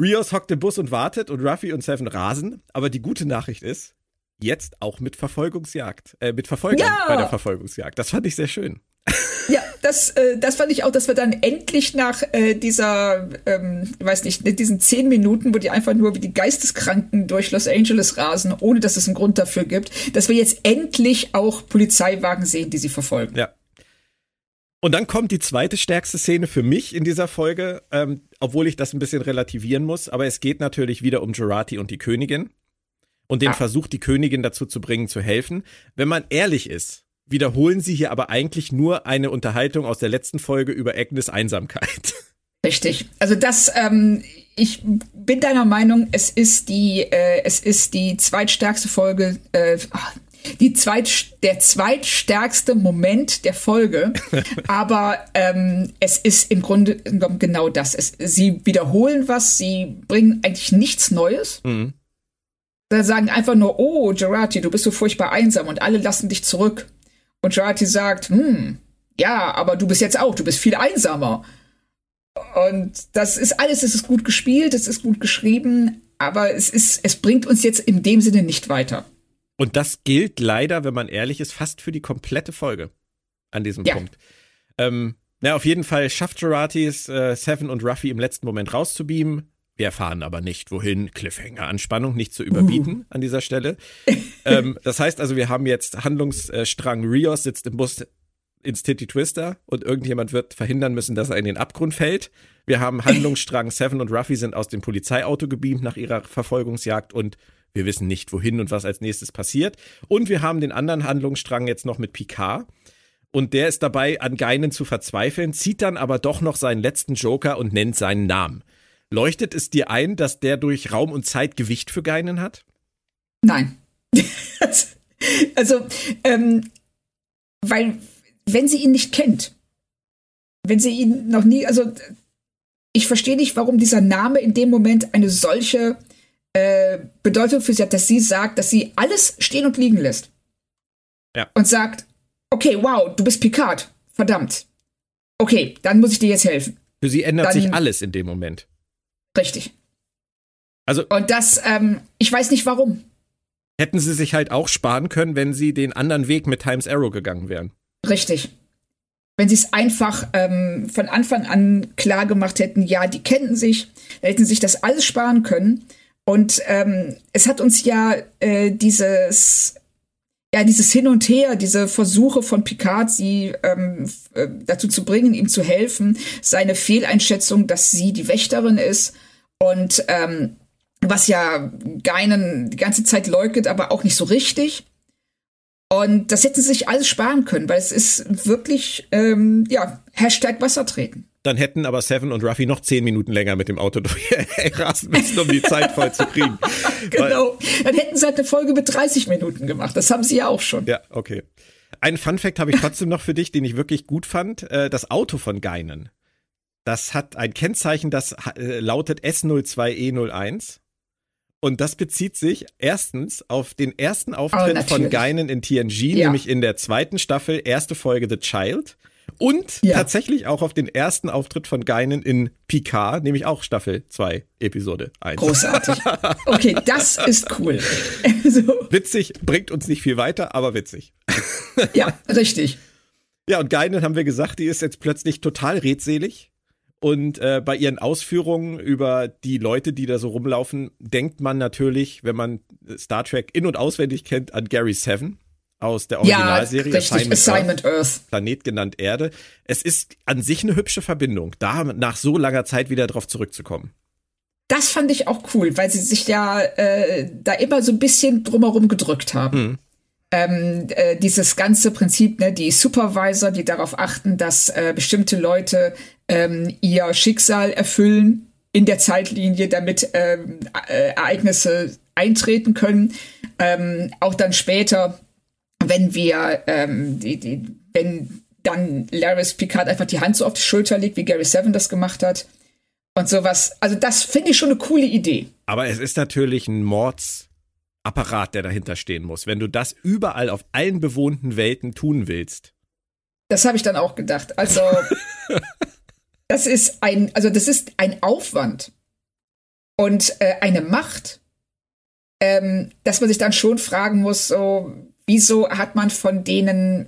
Rios hockt im Bus und wartet und Ruffy und Seven rasen. Aber die gute Nachricht ist, jetzt auch mit Verfolgungsjagd, mit Verfolgern bei der Verfolgungsjagd. Das fand ich sehr schön. Ja, das fand ich auch, dass wir dann endlich nach diesen 10 Minuten, wo die einfach nur wie die Geisteskranken durch Los Angeles rasen, ohne dass es einen Grund dafür gibt, dass wir jetzt endlich auch Polizeiwagen sehen, die sie verfolgen. Ja. Und dann kommt die zweite stärkste Szene für mich in dieser Folge, obwohl ich das ein bisschen relativieren muss, aber es geht natürlich wieder um Jurati und die Königin und den Versuch, die Königin dazu zu bringen, zu helfen. Wenn man ehrlich ist, wiederholen sie hier aber eigentlich nur eine Unterhaltung aus der letzten Folge über Agnes' Einsamkeit. Richtig. Also das, ich bin deiner Meinung, es ist die zweitstärkste Folge, der zweitstärkste Moment der Folge, aber es ist im Grunde genommen genau das. Sie wiederholen was, sie bringen eigentlich nichts Neues. Mhm. Da sagen einfach nur, oh, Jurati, du bist so furchtbar einsam und alle lassen dich zurück. Und Jurati sagt, ja, aber du bist jetzt auch, du bist viel einsamer. Und das ist alles, es ist gut gespielt, es ist gut geschrieben, aber es bringt uns jetzt in dem Sinne nicht weiter. Und das gilt leider, wenn man ehrlich ist, fast für die komplette Folge an diesem Punkt. Auf jeden Fall schafft Jurati es, Seven und Ruffy im letzten Moment rauszubeamen. Wir erfahren aber nicht, wohin. Cliffhanger, Anspannung nicht zu überbieten an dieser Stelle. Das heißt also, wir haben jetzt Handlungsstrang. Rios sitzt im Bus ins Titty Twister und irgendjemand wird verhindern müssen, dass er in den Abgrund fällt. Wir haben Handlungsstrang. Seven und Ruffy sind aus dem Polizeiauto gebeamt nach ihrer Verfolgungsjagd und wir wissen nicht, wohin und was als nächstes passiert. Und wir haben den anderen Handlungsstrang jetzt noch mit Picard. Und der ist dabei, an Guinan zu verzweifeln, zieht dann aber doch noch seinen letzten Joker und nennt seinen Namen. Leuchtet es dir ein, dass der durch Raum und Zeit Gewicht für Guinan hat? Nein. Also, weil, wenn sie ihn nicht kennt, wenn sie ihn noch nie, also ich verstehe nicht, warum dieser Name in dem Moment eine solche Bedeutung für sie hat, dass sie sagt, dass sie alles stehen und liegen lässt. Ja. Und sagt, okay, wow, du bist Picard, verdammt. Okay, dann muss ich dir jetzt helfen. Für sie ändert sich alles in dem Moment. Richtig. Also, und das, ich weiß nicht warum. Hätten sie sich halt auch sparen können, wenn sie den anderen Weg mit Times Arrow gegangen wären. Richtig. Wenn sie es einfach von Anfang an klar gemacht hätten, ja, die kennen sich, dann hätten sie sich das alles sparen können. Und es hat uns ja dieses Hin und Her, diese Versuche von Picard, sie dazu zu bringen, ihm zu helfen, seine Fehleinschätzung, dass sie die Wächterin ist und was ja Guinan die ganze Zeit leugnet, aber auch nicht so richtig. Und das hätten sie sich alles sparen können, weil es ist wirklich, Hashtag Wasser treten. Dann hätten aber Seven und Ruffy noch 10 Minuten länger mit dem Auto durchrasen müssen, um die Zeit voll zu kriegen. Genau. Dann hätten sie halt eine Folge mit 30 Minuten gemacht. Das haben sie ja auch schon. Ja, okay. Ein Funfact habe ich trotzdem noch für dich, den ich wirklich gut fand. Das Auto von Guinan, das hat ein Kennzeichen, das lautet S02E01. Und das bezieht sich erstens auf den ersten Auftritt von Guinan in TNG, nämlich in der zweiten Staffel, erste Folge The Child. Und tatsächlich auch auf den ersten Auftritt von Guinan in Picard, nämlich auch Staffel 2, Episode 1. Großartig. Okay, das ist cool. So. Witzig, bringt uns nicht viel weiter, aber witzig. Ja, richtig. Ja, und Guinan, haben wir gesagt, die ist jetzt plötzlich total redselig. Und bei ihren Ausführungen über die Leute, die da so rumlaufen, denkt man natürlich, wenn man Star Trek in- und auswendig kennt, an Gary Seven. Aus der Originalserie Assignment Earth, Planet genannt Erde. Es ist an sich eine hübsche Verbindung, da nach so langer Zeit wieder drauf zurückzukommen. Das fand ich auch cool, weil sie sich ja da immer so ein bisschen drumherum gedrückt haben. Dieses ganze Prinzip, ne, die Supervisor, die darauf achten, dass bestimmte Leute ihr Schicksal erfüllen in der Zeitlinie, damit Ereignisse eintreten können. Auch dann später, wenn wir, wenn dann Laris Picard einfach die Hand so auf die Schulter legt, wie Gary Seven das gemacht hat und sowas. Also das finde ich schon eine coole Idee. Aber es ist natürlich ein Mordsapparat, der dahinter stehen muss, wenn du das überall auf allen bewohnten Welten tun willst. Das habe ich dann auch gedacht. Also das ist ein Aufwand und eine Macht, dass man sich dann schon fragen muss, so wieso hat man von denen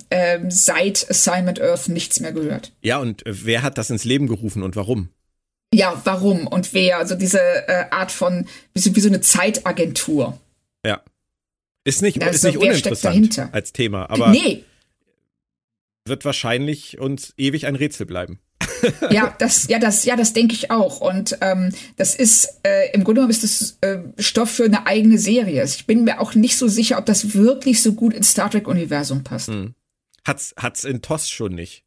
seit Assignment Earth nichts mehr gehört? Ja, und wer hat das ins Leben gerufen und warum? Ja, warum und wer? Also diese Art von, wie so eine Zeitagentur. Ja. Ist nicht uninteressant als Thema, aber wird wahrscheinlich uns ewig ein Rätsel bleiben. Ja, das denke ich auch. Und das ist im Grunde genommen ist das Stoff für eine eigene Serie. Ich bin mir auch nicht so sicher, ob das wirklich so gut ins Star Trek-Universum passt. Hm. Hat's in TOS schon nicht.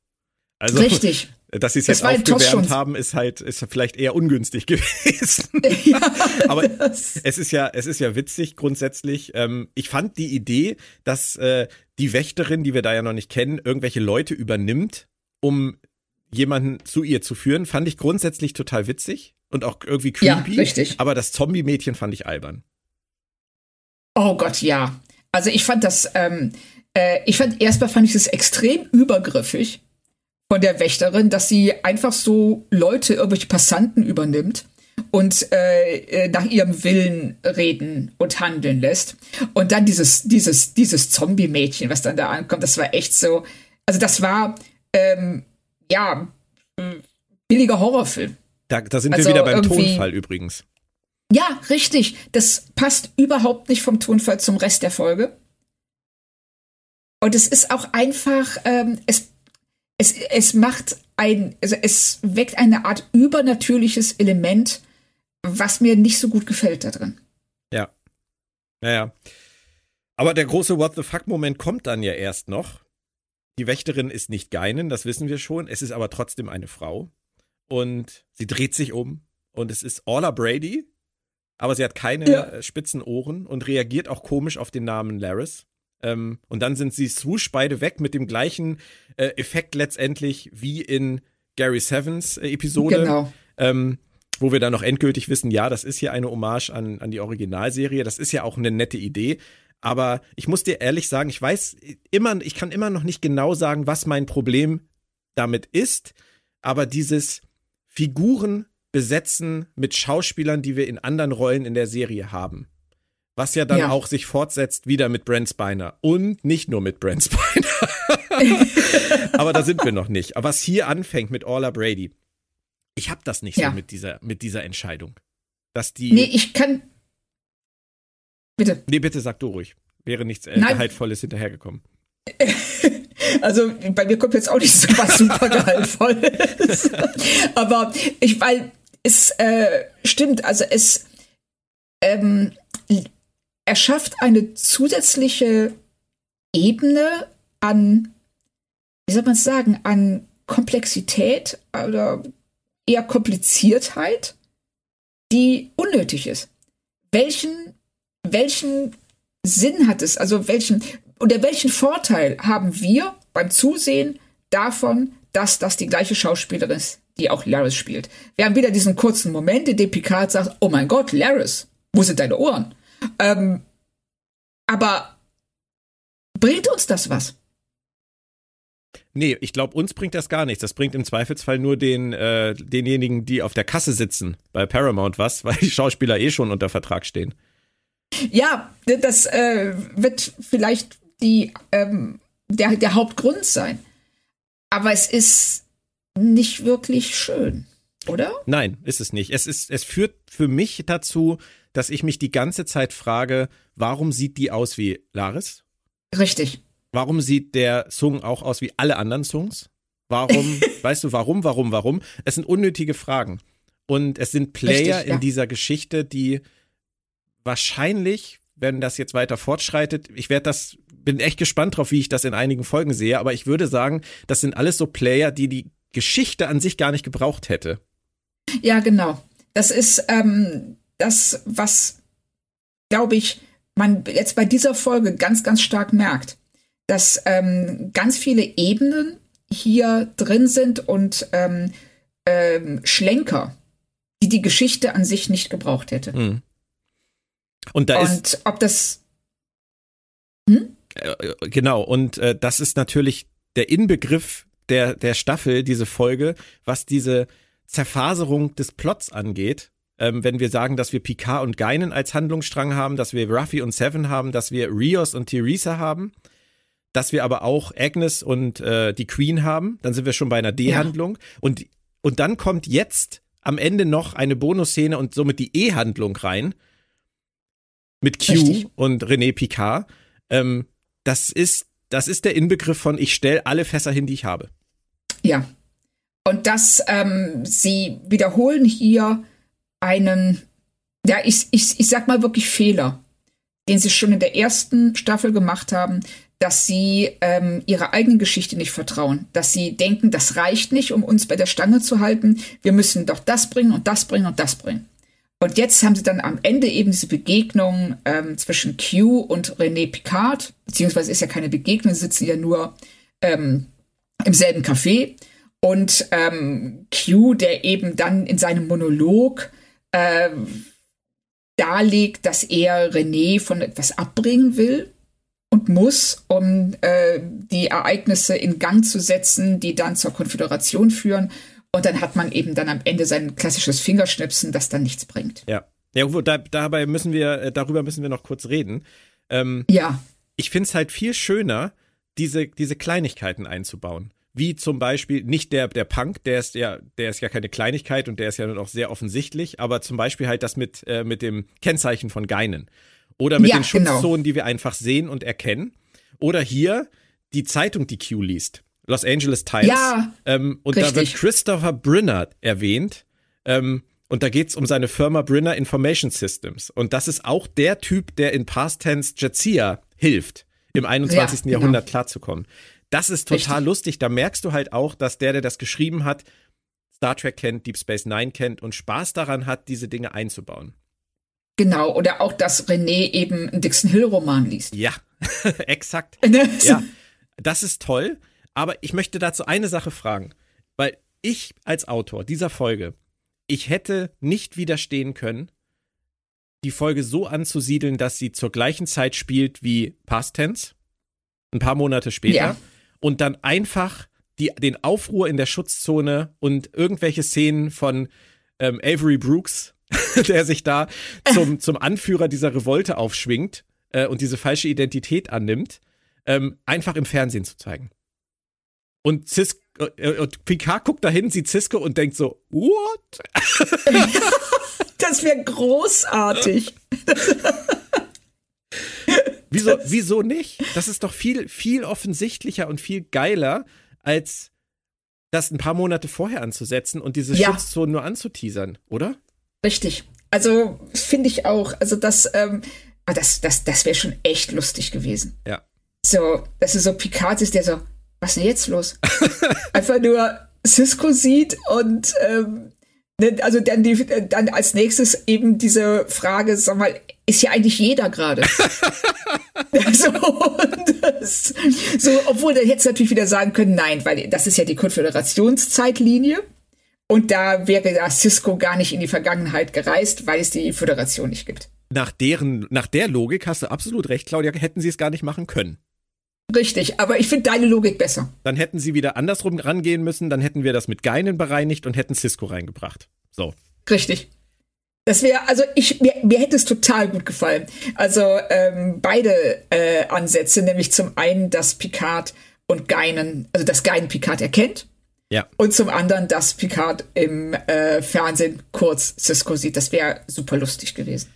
Also, richtig. Dass sie es jetzt aufgewärmt haben, ist vielleicht eher ungünstig gewesen. Ja, aber es ist ja witzig grundsätzlich. Ich fand die Idee, dass die Wächterin, die wir da ja noch nicht kennen, irgendwelche Leute übernimmt, um jemanden zu ihr zu führen, fand ich grundsätzlich total witzig und auch irgendwie creepy. Ja, richtig. Aber das Zombie-Mädchen fand ich albern. Oh Gott, ja. Also ich fand das, erstmal fand ich das extrem übergriffig von der Wächterin, dass sie einfach so Leute, irgendwelche Passanten übernimmt und nach ihrem Willen reden und handeln lässt. Und dann dieses Zombie-Mädchen, was dann da ankommt, das war echt so, also das war billiger Horrorfilm. Da sind wir wieder beim Tonfall übrigens. Ja, richtig. Das passt überhaupt nicht vom Tonfall zum Rest der Folge. Und es ist auch einfach, es weckt eine Art übernatürliches Element, was mir nicht so gut gefällt da drin. Ja. Naja. Aber der große What the fuck-Moment kommt dann ja erst noch. Die Wächterin ist nicht Guinan, das wissen wir schon. Es ist aber trotzdem eine Frau. Und sie dreht sich um. Und es ist Orla Brady. Aber sie hat keine spitzen Ohren und reagiert auch komisch auf den Namen Laris. Und dann sind sie swoosh beide weg mit dem gleichen Effekt letztendlich wie in Gary Sevens Episode. Genau. Wo wir dann noch endgültig wissen, ja, das ist hier eine Hommage an die Originalserie. Das ist ja auch eine nette Idee. Aber ich muss dir ehrlich sagen, ich kann immer noch nicht genau sagen, was mein Problem damit ist. Aber dieses Figuren besetzen mit Schauspielern, die wir in anderen Rollen in der Serie haben. Was ja dann auch sich fortsetzt wieder mit Brent Spiner. Und nicht nur mit Brent Spiner. Aber da sind wir noch nicht. Aber was hier anfängt mit Orla Brady, ich habe das nicht so mit dieser Entscheidung. Dass die. Nee, ich kann. Bitte. Nee, bitte sag du ruhig. Wäre nichts Gehaltvolles hinterhergekommen. Also bei mir kommt jetzt auch nicht so was super Gehaltvolles. Aber stimmt, also es erschafft eine zusätzliche Ebene an, wie soll man es sagen, an Komplexität oder eher Kompliziertheit, die unnötig ist. Welchen Sinn hat es? Also welchen Vorteil haben wir beim Zusehen davon, dass das die gleiche Schauspielerin ist, die auch Laris spielt? Wir haben wieder diesen kurzen Moment, in dem Picard sagt, oh mein Gott, Laris, wo sind deine Ohren? Aber bringt uns das was? Nee, ich glaube, uns bringt das gar nichts. Das bringt im Zweifelsfall nur denjenigen, die auf der Kasse sitzen, bei Paramount was, weil die Schauspieler eh schon unter Vertrag stehen. Ja, das wird vielleicht der Hauptgrund sein. Aber es ist nicht wirklich schön, oder? Nein, ist es nicht. Es führt für mich dazu, dass ich mich die ganze Zeit frage, warum sieht die aus wie Laris? Richtig. Warum sieht der Sung auch aus wie alle anderen Sungs? Warum, weißt du, warum? Es sind unnötige Fragen. Und es sind Player in dieser Geschichte, die wahrscheinlich, wenn das jetzt weiter fortschreitet, bin echt gespannt drauf, wie ich das in einigen Folgen sehe, aber ich würde sagen, das sind alles so Player, die Geschichte an sich gar nicht gebraucht hätte. Ja, genau. Das ist das, was, glaube ich, man jetzt bei dieser Folge ganz, ganz stark merkt, dass ganz viele Ebenen hier drin sind und Schlenker, die Geschichte an sich nicht gebraucht hätte. Mhm. Genau, und das ist natürlich der Inbegriff der Staffel, diese Folge, was diese Zerfaserung des Plots angeht. wenn wir sagen, dass wir Picard und Guinan als Handlungsstrang haben, dass wir Ruffy und Seven haben, dass wir Rios und Teresa haben, dass wir aber auch Agnes und die Queen haben, dann sind wir schon bei einer D-Handlung. Ja. Und dann kommt jetzt am Ende noch eine Bonusszene und somit die E-Handlung rein mit Q Richtig. Und René Picard. Das ist der Inbegriff von ich stelle alle Fässer hin, die ich habe. Ja, und das, sie wiederholen hier einen, ja, ich sag mal wirklich Fehler, den sie schon in der ersten Staffel gemacht haben, dass sie ihrer eigenen Geschichte nicht vertrauen, dass sie denken, das reicht nicht, um uns bei der Stange zu halten, wir müssen doch das bringen und das bringen und das bringen. Und jetzt haben sie dann am Ende eben diese Begegnung zwischen Q und René Picard, beziehungsweise ist ja keine Begegnung, sie sitzen ja nur im selben Café. Und Q, der eben dann in seinem Monolog darlegt, dass er René von etwas abbringen will und muss, um die Ereignisse in Gang zu setzen, die dann zur Konföderation führen. Und dann hat man eben dann am Ende sein klassisches Fingerschnipsen, das dann nichts bringt. Ja darüber müssen wir noch kurz reden. Ich finde es halt viel schöner, diese Kleinigkeiten einzubauen. Wie zum Beispiel, nicht der Punk, der ist ja keine Kleinigkeit und der ist ja nun auch sehr offensichtlich, aber zum Beispiel halt das mit dem Kennzeichen von Guinan. Oder mit den Schutzzonen, die wir einfach sehen und erkennen. Oder hier die Zeitung, die Q liest. Los Angeles Times. Ja, und richtig. Da wird Christopher Brinner erwähnt. Und da geht's um seine Firma Brinner Information Systems. Und das ist auch der Typ, der in Past Tense Jadzia hilft, im 21. Jahrhundert klarzukommen. Das ist total richtig. Lustig. Da merkst du halt auch, dass der das geschrieben hat, Star Trek kennt, Deep Space Nine kennt und Spaß daran hat, diese Dinge einzubauen. Genau, oder auch, dass René eben einen Dixon Hill-Roman liest. Ja, exakt. Ja, das ist toll. Aber ich möchte dazu eine Sache fragen, weil ich als Autor dieser Folge, ich hätte nicht widerstehen können, die Folge so anzusiedeln, dass sie zur gleichen Zeit spielt wie Past Tense, ein paar Monate später, und dann einfach den Aufruhr in der Schutzzone und irgendwelche Szenen von Avery Brooks, der sich da zum Anführer dieser Revolte aufschwingt und diese falsche Identität annimmt, einfach im Fernsehen zu zeigen. Und Picard guckt dahin, sieht Cisco und denkt so, what? Das wäre großartig. Wieso nicht? Das ist doch viel, viel offensichtlicher und viel geiler, als das ein paar Monate vorher anzusetzen und diese Schutzzonen nur anzuteasern, oder? Richtig. Also finde ich auch, also das wäre schon echt lustig gewesen. Ja. So, dass es so Picard ist, der so, was ist denn jetzt los? Einfach nur Cisco sieht und also dann als nächstes eben diese Frage, sag mal, ist ja eigentlich jeder gerade. Obwohl, dann hättest du natürlich wieder sagen können, nein, weil das ist ja die Konföderationszeitlinie und da wäre ja Cisco gar nicht in die Vergangenheit gereist, weil es die Föderation nicht gibt. Nach der Logik hast du absolut recht, Claudia, hätten sie es gar nicht machen können. Richtig, aber ich finde deine Logik besser. Dann hätten sie wieder andersrum rangehen müssen, dann hätten wir das mit Guinan bereinigt und hätten Cisco reingebracht. So. Richtig. Das wäre, also mir hätte es total gut gefallen. Also beide Ansätze, nämlich zum einen, dass Picard und Guinan, also dass Guinan Picard erkennt. Ja. Und zum anderen, dass Picard im Fernsehen kurz Cisco sieht. Das wäre super lustig gewesen.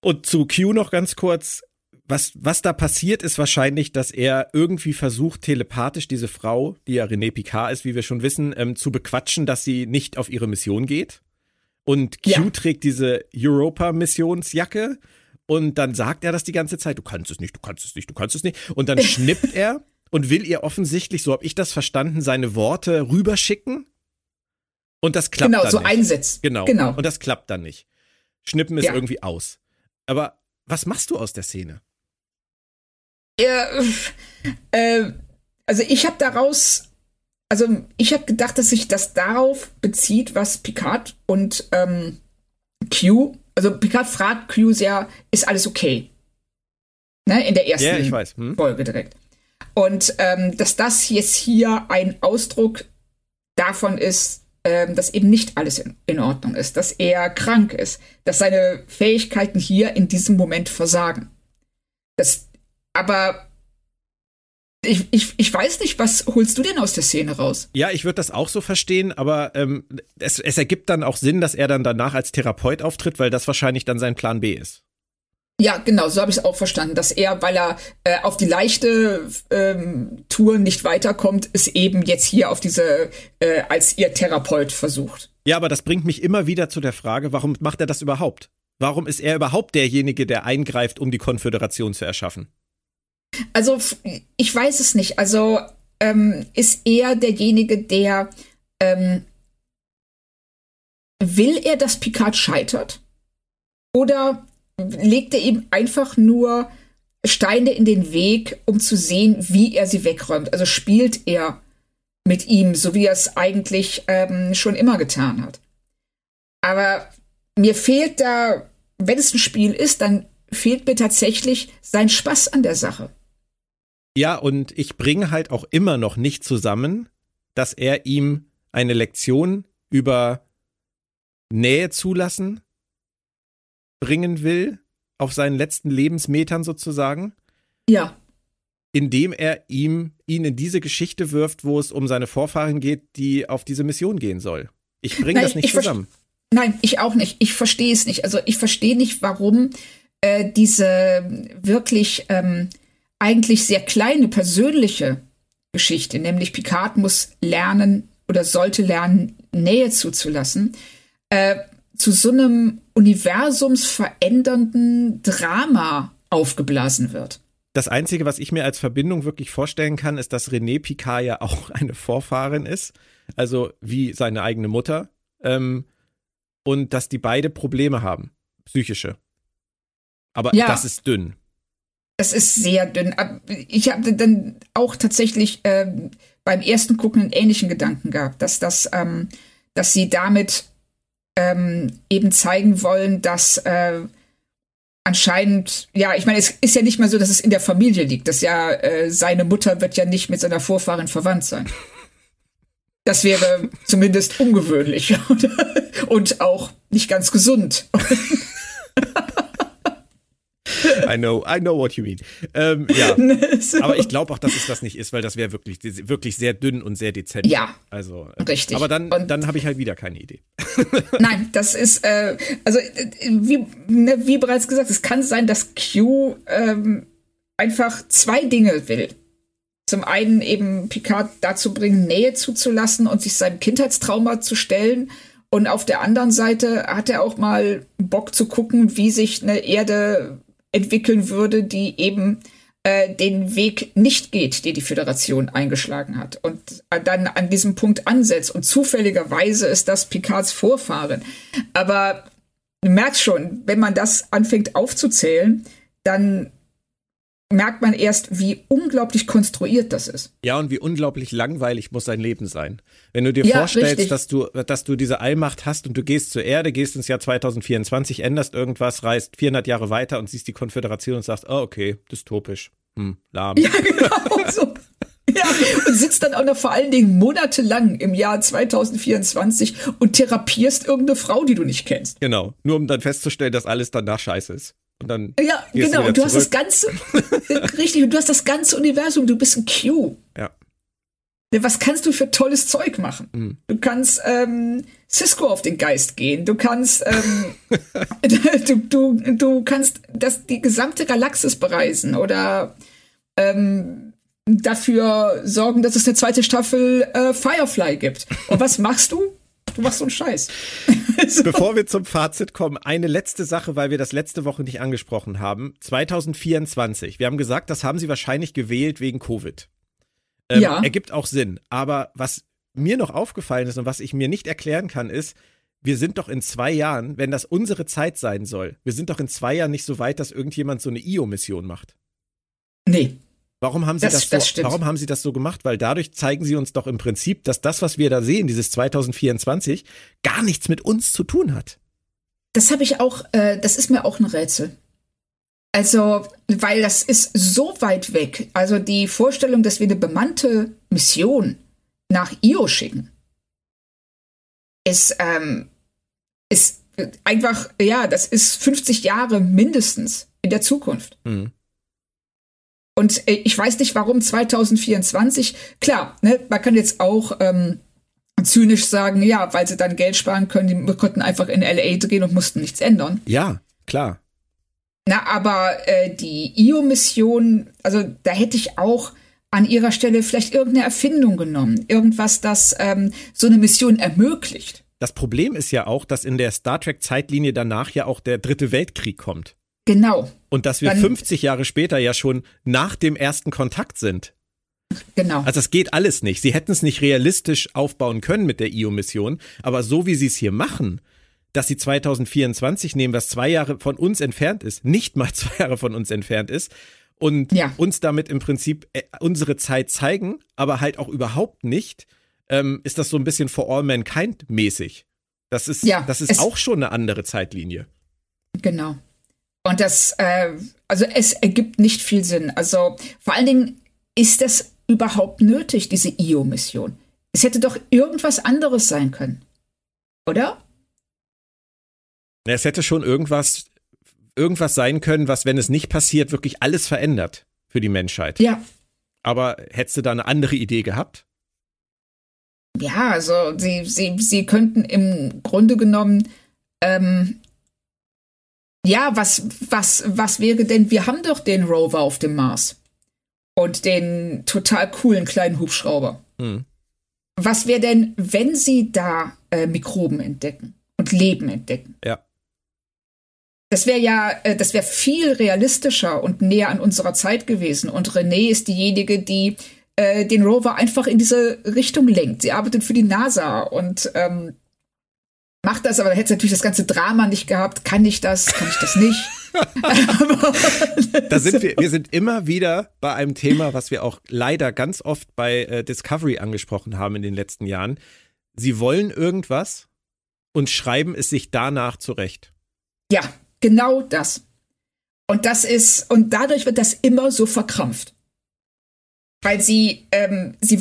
Und zu Q noch ganz kurz. Was da passiert, ist wahrscheinlich, dass er irgendwie versucht, telepathisch diese Frau, die ja René Picard ist, wie wir schon wissen, zu bequatschen, dass sie nicht auf ihre Mission geht. Und Q trägt diese Europa-Missionsjacke und dann sagt er das die ganze Zeit, du kannst es nicht. Und dann schnippt er und will ihr offensichtlich, so habe ich das verstanden, seine Worte rüberschicken und das klappt dann nicht. Genau, so einsetzt. Genau, und das klappt dann nicht. Schnippen ist irgendwie aus. Aber was machst du aus der Szene? Also ich habe gedacht, dass sich das darauf bezieht, was Picard und Q, also Picard fragt Q sehr, ist alles okay? Ne, in der ersten Folge direkt. Und dass das jetzt hier ein Ausdruck davon ist, dass eben nicht alles in Ordnung ist, dass er krank ist, dass seine Fähigkeiten hier in diesem Moment versagen. Aber ich weiß nicht, was holst du denn aus der Szene raus? Ja, ich würde das auch so verstehen, aber es ergibt dann auch Sinn, dass er dann danach als Therapeut auftritt, weil das wahrscheinlich dann sein Plan B ist. Ja, genau, so habe ich es auch verstanden, dass er, weil er auf die leichte Tour nicht weiterkommt, es eben jetzt hier auf diese, als ihr Therapeut versucht. Ja, aber das bringt mich immer wieder zu der Frage, warum macht er das überhaupt? Warum ist er überhaupt derjenige, der eingreift, um die Konföderation zu erschaffen? Also, ich weiß es nicht. Also, ist er derjenige, der, will er, dass Picard scheitert? Oder legt er ihm einfach nur Steine in den Weg, um zu sehen, wie er sie wegräumt? Also spielt er mit ihm, so wie er es eigentlich schon immer getan hat. Aber mir fehlt da, wenn es ein Spiel ist, dann fehlt mir tatsächlich sein Spaß an der Sache. Ja, und ich bringe halt auch immer noch nicht zusammen, dass er ihm eine Lektion über Nähe zulassen bringen will, auf seinen letzten Lebensmetern sozusagen. Ja. Indem er ihn in diese Geschichte wirft, wo es um seine Vorfahren geht, die auf diese Mission gehen soll. Ich bringe das nicht zusammen. Nein, ich auch nicht. Ich verstehe es nicht. Also ich verstehe nicht, warum diese wirklich eigentlich sehr kleine persönliche Geschichte, nämlich Picard muss lernen oder sollte lernen, Nähe zuzulassen, zu so einem universumsverändernden Drama aufgeblasen wird. Das Einzige, was ich mir als Verbindung wirklich vorstellen kann, ist, dass René Picard ja auch eine Vorfahrin ist, also wie seine eigene Mutter, und dass die beide Probleme haben, psychische. Aber ja, das ist dünn. Das ist sehr dünn. Ich habe dann auch tatsächlich beim ersten Gucken einen ähnlichen Gedanken gehabt, dass sie damit eben zeigen wollen, dass anscheinend, ja, ich meine, es ist ja nicht mehr so, dass es in der Familie liegt. Dass ja seine Mutter wird ja nicht mit seiner Vorfahrin verwandt sein. Das wäre zumindest ungewöhnlich, oder? Und auch nicht ganz gesund. I know what you mean. Ja. So. Aber ich glaube auch, dass es das nicht ist, weil das wäre wirklich, wirklich sehr dünn und sehr dezent. Ja, also, richtig. Aber dann habe ich halt wieder keine Idee. Nein, das ist, wie bereits gesagt, es kann sein, dass Q einfach zwei Dinge will. Zum einen eben Picard dazu bringen, Nähe zuzulassen und sich seinem Kindheitstrauma zu stellen. Und auf der anderen Seite hat er auch mal Bock zu gucken, wie sich eine Erde entwickeln würde, die eben den Weg nicht geht, den die Föderation eingeschlagen hat. Und dann an diesem Punkt ansetzt. Und zufälligerweise ist das Picards Vorfahren. Aber du merkst schon, wenn man das anfängt aufzuzählen, dann merkt man erst, wie unglaublich konstruiert das ist. Ja, und wie unglaublich langweilig muss sein Leben sein. Wenn du dir vorstellst, dass du diese Allmacht hast und du gehst zur Erde, gehst ins Jahr 2024, änderst irgendwas, reist 400 Jahre weiter und siehst die Konföderation und sagst, oh, okay, dystopisch, lahm. Ja, genau so. Ja, und sitzt dann auch noch vor allen Dingen monatelang im Jahr 2024 und therapierst irgendeine Frau, die du nicht kennst. Genau, nur um dann festzustellen, dass alles danach scheiße ist. Und dann ja, genau, und du hast das ganze, richtig, und du hast das ganze Universum, du bist ein Q. Ja. Was kannst du für tolles Zeug machen? Mhm. Du kannst Cisco auf den Geist gehen, du kannst du kannst die gesamte Galaxis bereisen oder dafür sorgen, dass es eine zweite Staffel Firefly gibt. Und was machst du? Du machst so einen Scheiß. So. Bevor wir zum Fazit kommen, eine letzte Sache, weil wir das letzte Woche nicht angesprochen haben. 2024. Wir haben gesagt, das haben sie wahrscheinlich gewählt wegen Covid. Ja. Ergibt auch Sinn. Aber was mir noch aufgefallen ist und was ich mir nicht erklären kann, ist, wir sind doch in 2 Jahren, wenn das unsere Zeit sein soll, wir sind doch in 2 Jahren nicht so weit, dass irgendjemand so eine IO-Mission macht. Nee. Warum haben sie das so gemacht? Weil dadurch zeigen sie uns doch im Prinzip, dass das, was wir da sehen, dieses 2024, gar nichts mit uns zu tun hat. Das habe ich auch, das ist mir auch ein Rätsel. Also, weil das ist so weit weg. Also die Vorstellung, dass wir eine bemannte Mission nach Io schicken, ist einfach, ja, das ist 50 Jahre mindestens in der Zukunft. Mhm. Und ich weiß nicht, warum 2024, klar, ne, man kann jetzt auch zynisch sagen, ja, weil sie dann Geld sparen können, die konnten einfach in L.A. drehen und mussten nichts ändern. Ja, klar. Na, aber die Io-Mission, also da hätte ich auch an ihrer Stelle vielleicht irgendeine Erfindung genommen. Irgendwas, das so eine Mission ermöglicht. Das Problem ist ja auch, dass in der Star Trek-Zeitlinie danach ja auch der Dritte Weltkrieg kommt. Genau. Und dass wir dann 50 Jahre später ja schon nach dem ersten Kontakt sind. Genau. Also das geht alles nicht. Sie hätten es nicht realistisch aufbauen können mit der Io-Mission, aber so wie sie es hier machen, dass sie 2024 nehmen, was 2 Jahre von uns entfernt ist, nicht mal 2 Jahre von uns entfernt ist, und ja, uns damit im Prinzip unsere Zeit zeigen, aber halt auch überhaupt nicht, ist das so ein bisschen For All Mankind mäßig. Das ist, ja, das ist auch schon eine andere Zeitlinie. Genau. Und das, also es ergibt nicht viel Sinn. Also vor allen Dingen ist das überhaupt nötig, diese Io-Mission. Es hätte doch irgendwas anderes sein können, oder? Ja, es hätte schon irgendwas sein können, was, wenn es nicht passiert, wirklich alles verändert für die Menschheit. Ja. Aber hättest du da eine andere Idee gehabt? Ja, also sie könnten im Grunde genommen ja, was wäre denn, wir haben doch den Rover auf dem Mars und den total coolen kleinen Hubschrauber. Hm. Was wäre denn, wenn sie da Mikroben entdecken und Leben entdecken? Ja. Das wäre ja, das wäre viel realistischer und näher an unserer Zeit gewesen. Und René ist diejenige, die den Rover einfach in diese Richtung lenkt. Sie arbeitet für die NASA und macht das, aber dann hätte es natürlich das ganze Drama nicht gehabt. Kann ich das nicht? Da sind wir sind immer wieder bei einem Thema, was wir auch leider ganz oft bei Discovery angesprochen haben in den letzten Jahren. Sie wollen irgendwas und schreiben es sich danach zurecht. Ja, genau das. Und das ist, und dadurch wird das immer so verkrampft. Weil sie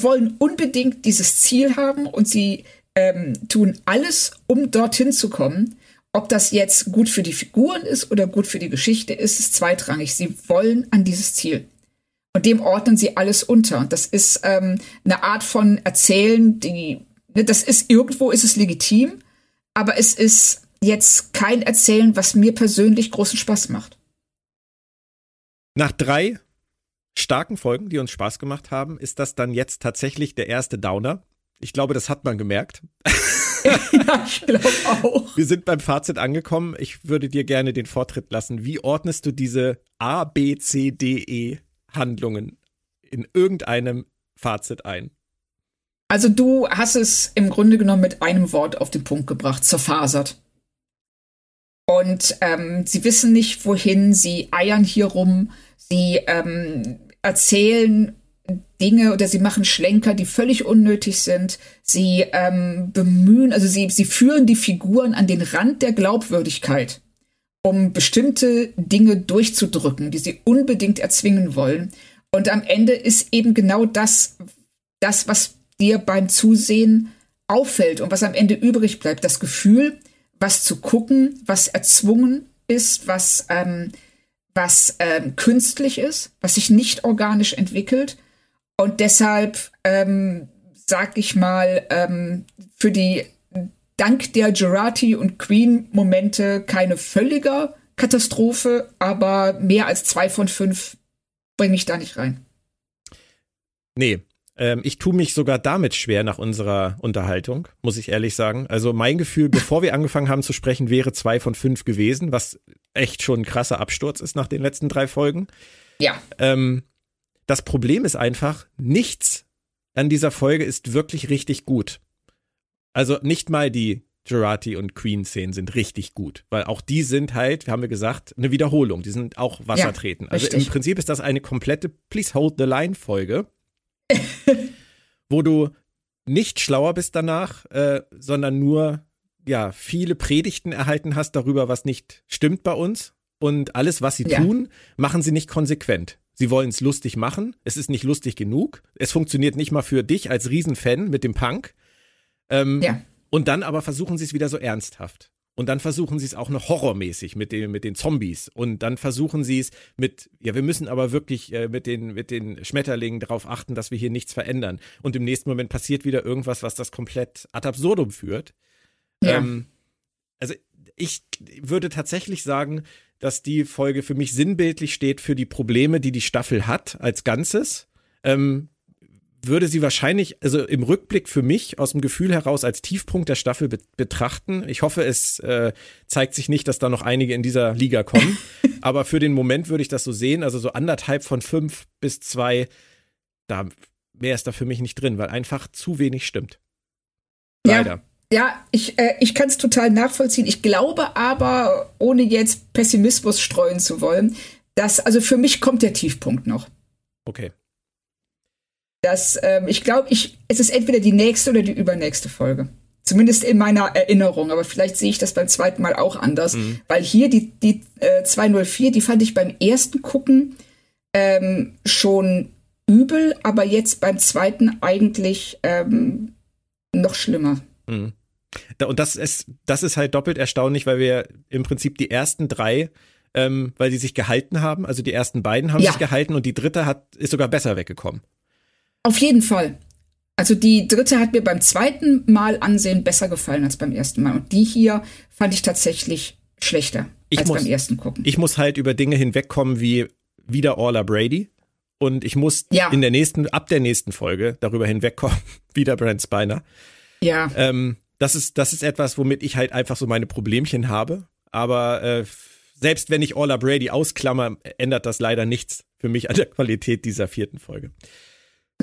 wollen unbedingt dieses Ziel haben und sie tun alles, um dorthin zu kommen. Ob das jetzt gut für die Figuren ist oder gut für die Geschichte ist, ist zweitrangig. Sie wollen an dieses Ziel. Und dem ordnen sie alles unter. Und das ist eine Art von Erzählen, die, ne, das ist, irgendwo ist es legitim, aber es ist jetzt kein Erzählen, was mir persönlich großen Spaß macht. Nach 3 starken Folgen, die uns Spaß gemacht haben, ist das dann jetzt tatsächlich der erste Downer. Ich glaube, das hat man gemerkt. Ja, ich glaube auch. Wir sind beim Fazit angekommen. Ich würde dir gerne den Vortritt lassen. Wie ordnest du diese A, B, C, D, E-Handlungen in irgendeinem Fazit ein? Also du hast es im Grunde genommen mit einem Wort auf den Punkt gebracht, zerfasert. Und sie wissen nicht, wohin, sie eiern hier rum, sie erzählen Dinge oder sie machen Schlenker, die völlig unnötig sind. Sie bemühen, also sie führen die Figuren an den Rand der Glaubwürdigkeit, um bestimmte Dinge durchzudrücken, die sie unbedingt erzwingen wollen. Und am Ende ist eben genau das, was dir beim Zusehen auffällt und was am Ende übrig bleibt. Das Gefühl, was zu gucken, was erzwungen ist, was künstlich ist, was sich nicht organisch entwickelt. Und deshalb, sag ich mal, für die dank der Jurati und Queen-Momente keine völlige Katastrophe, aber mehr als 2 von 5 bringe ich da nicht rein. Nee, ich tue mich sogar damit schwer nach unserer Unterhaltung, muss ich ehrlich sagen. Also mein Gefühl, bevor wir angefangen haben zu sprechen, wäre 2 von 5 gewesen, was echt schon ein krasser Absturz ist nach den letzten 3 Folgen. Ja. Das Problem ist einfach, nichts an dieser Folge ist wirklich richtig gut. Also nicht mal die Jurati und Queen-Szenen sind richtig gut, weil auch die sind halt, haben wir gesagt, eine Wiederholung. Die sind auch Wassertreten. Ja, also richtig. Im Prinzip ist das eine komplette Please-Hold-the-Line-Folge, wo du nicht schlauer bist danach, sondern nur ja viele Predigten erhalten hast darüber, was nicht stimmt bei uns. Und alles, was sie tun, machen sie nicht konsequent. Sie wollen es lustig machen. Es ist nicht lustig genug. Es funktioniert nicht mal für dich als Riesenfan mit dem Punk. Ja. Und dann aber versuchen sie es wieder so ernsthaft. Und dann versuchen sie es auch noch horrormäßig mit den Zombies. Und dann versuchen sie es mit, ja, wir müssen aber wirklich mit den Schmetterlingen darauf achten, dass wir hier nichts verändern. Und im nächsten Moment passiert wieder irgendwas, was das komplett ad absurdum führt. Ja. Also ich würde tatsächlich sagen, dass die Folge für mich sinnbildlich steht für die Probleme, die die Staffel hat als Ganzes. Würde sie wahrscheinlich, also im Rückblick für mich aus dem Gefühl heraus als Tiefpunkt der Staffel betrachten. Ich hoffe, es zeigt sich nicht, dass da noch einige in dieser Liga kommen. Aber für den Moment würde ich das so sehen. Also so 1,5 von 5 bis 2, da mehr ist da für mich nicht drin, weil einfach zu wenig stimmt. Leider. Ja, ich kann es total nachvollziehen. Ich glaube aber, ohne jetzt Pessimismus streuen zu wollen, dass, also für mich kommt der Tiefpunkt noch. Okay. Das, ich glaube, es ist entweder die nächste oder die übernächste Folge. Zumindest in meiner Erinnerung. Aber vielleicht sehe ich das beim zweiten Mal auch anders. Mhm. Weil hier die 204, die fand ich beim ersten Gucken schon übel, aber jetzt beim zweiten eigentlich noch schlimmer. Mhm. Und das ist halt doppelt erstaunlich, weil wir im Prinzip die ersten drei, weil die sich gehalten haben, also die ersten beiden haben sich gehalten und die dritte ist sogar besser weggekommen. Auf jeden Fall. Also die dritte hat mir beim zweiten Mal ansehen besser gefallen als beim ersten Mal. Und die hier fand ich tatsächlich schlechter als beim ersten Gucken. Ich muss halt über Dinge hinwegkommen wie wieder Orla Brady. Und ich muss ab der nächsten Folge darüber hinwegkommen, wieder Brent Spiner. Ja. Das ist etwas, womit ich halt einfach so meine Problemchen habe. Aber selbst wenn ich Orla Brady ausklammer, ändert das leider nichts für mich an der Qualität dieser vierten Folge.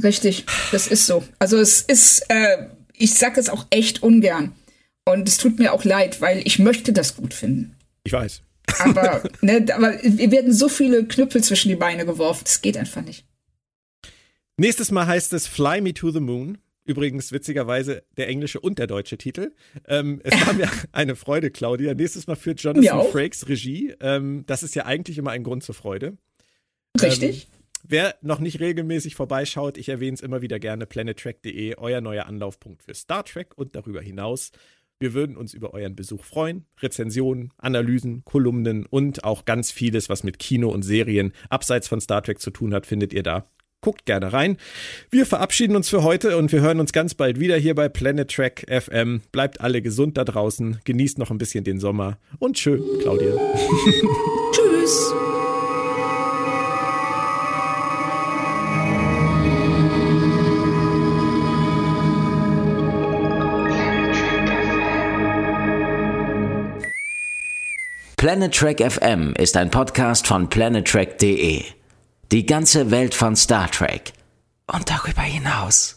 Richtig, das ist so. Also es ist, ich sage es auch echt ungern. Und es tut mir auch leid, weil ich möchte das gut finden. Ich weiß. Aber, aber wir werden so viele Knüppel zwischen die Beine geworfen, das geht einfach nicht. Nächstes Mal heißt es Fly Me to the Moon. Übrigens witzigerweise der englische und der deutsche Titel. Es war mir eine Freude, Claudia. Nächstes Mal führt Jonathan Frakes Regie. Das ist ja eigentlich immer ein Grund zur Freude. Richtig. Wer noch nicht regelmäßig vorbeischaut, ich erwähne es immer wieder gerne, PlanetTrek.de, euer neuer Anlaufpunkt für Star Trek und darüber hinaus. Wir würden uns über euren Besuch freuen. Rezensionen, Analysen, Kolumnen und auch ganz vieles, was mit Kino und Serien abseits von Star Trek zu tun hat, findet ihr da. Guckt gerne rein. Wir verabschieden uns für heute und wir hören uns ganz bald wieder hier bei PlanetTrek FM. Bleibt alle gesund da draußen, genießt noch ein bisschen den Sommer und schön, Claudia. Tschüss. PlanetTrek FM ist ein Podcast von PlanetTrek.de. Die ganze Welt von Star Trek und darüber hinaus.